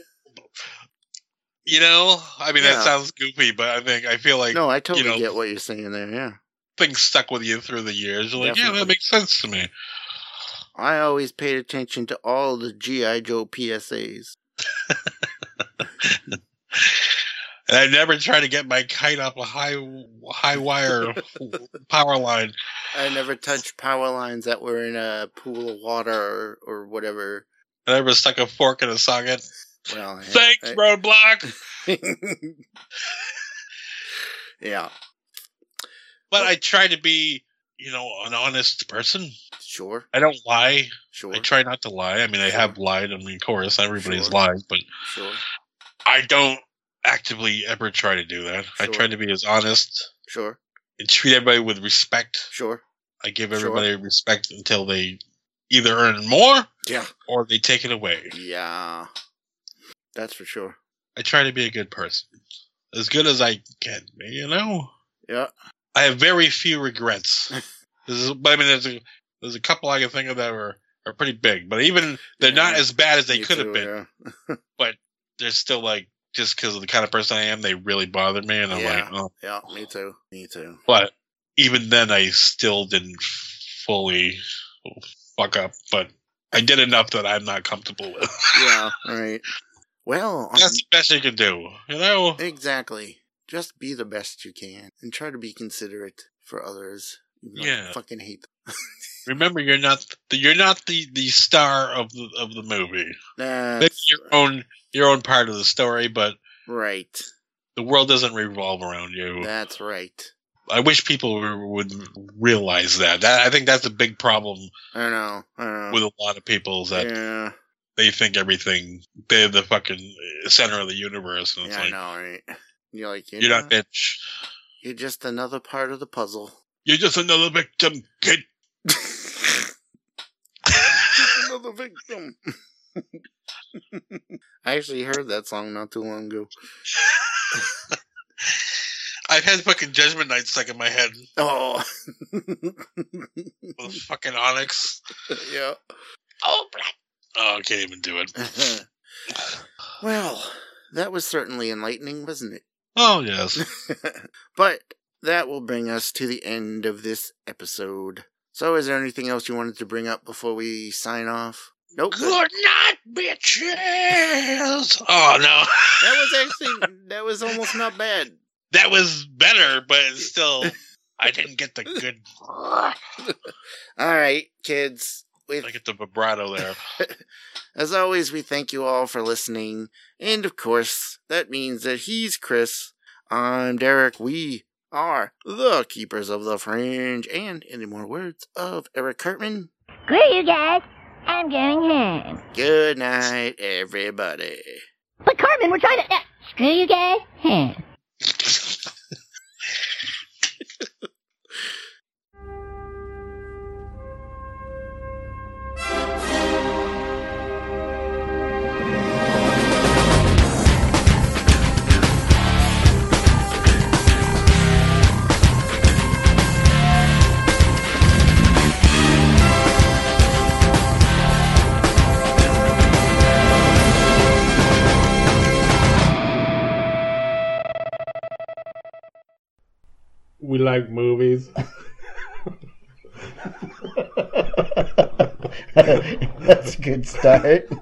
You know, I mean, yeah. that sounds goofy, but I think I feel like no, I totally you know, get what you're saying there. Yeah, things stuck with you through the years. You're like, Definitely. yeah, that makes sense to me. I always paid attention to all the G I. Joe P S As. And I never tried to get my kite up a high high wire power line. I never touched power lines that were in a pool of water or, or whatever. I never stuck a fork in a socket. Well, thanks, I, I... Roadblock! Yeah. But I try to be, you know, an honest person. Sure. I don't lie. Sure. I try not to lie. I mean, I have lied. I mean, of course, everybody's sure. lied, but sure. I don't actively ever try to do that. Sure. I try to be as honest. Sure. And treat everybody with respect. Sure. I give everybody sure. respect until they either earn more yeah. or they take it away. Yeah. That's for sure. I try to be a good person. As good as I can, you know? Yeah. I have very few regrets. This is, but I mean, there's a, there's a couple I can think of that are, are pretty big, but even they're yeah, not as bad as they could have been. Yeah. But they're still like, just because of the kind of person I am, they really bothered me. And I'm yeah. like, oh. Yeah, me too. Me too. But even then, I still didn't fully fuck up. But I did enough that I'm not comfortable with. Yeah, right. Well, that's um, the best you can do, you know? Exactly. Just be the best you can and try to be considerate for others. Yeah. I fucking hate them. Remember, you're not the, you're not the, the star of the of the movie. That's Maybe your right. own your own part of the story, but right, the world doesn't revolve around you. That's right. I wish people would realize that. that I think that's a big problem. I know. I know. With a lot of people is that yeah. they think everything they're the fucking center of the universe. And it's yeah, like, I know, right? You're like you're, you're not, not bitch. You're just another part of the puzzle. You're just another victim, kid. Just another victim. I actually heard that song not too long ago. I've had fucking Judgment Night stuck in my head. Oh. With fucking Onyx. Yeah. Oh, black. Oh, I can't even do it. Well, that was certainly enlightening, wasn't it? Oh, yes. But... that will bring us to the end of this episode. So, is there anything else you wanted to bring up before we sign off? Nope. Good night, bitches! Oh, no. That was actually, that was almost not bad. That was better, but still, I didn't get the good... All right, kids. We've... I get the vibrato there. As always, we thank you all for listening. And, of course, that means that he's Chris. I'm Derek. We... are the Keepers of the Fringe, and in the more words of Eric Cartman. Great, you guys. I'm going home. Good night, everybody. But Cartman, we're trying to... Uh, screw you guys. Home. We like movies. That's a good start.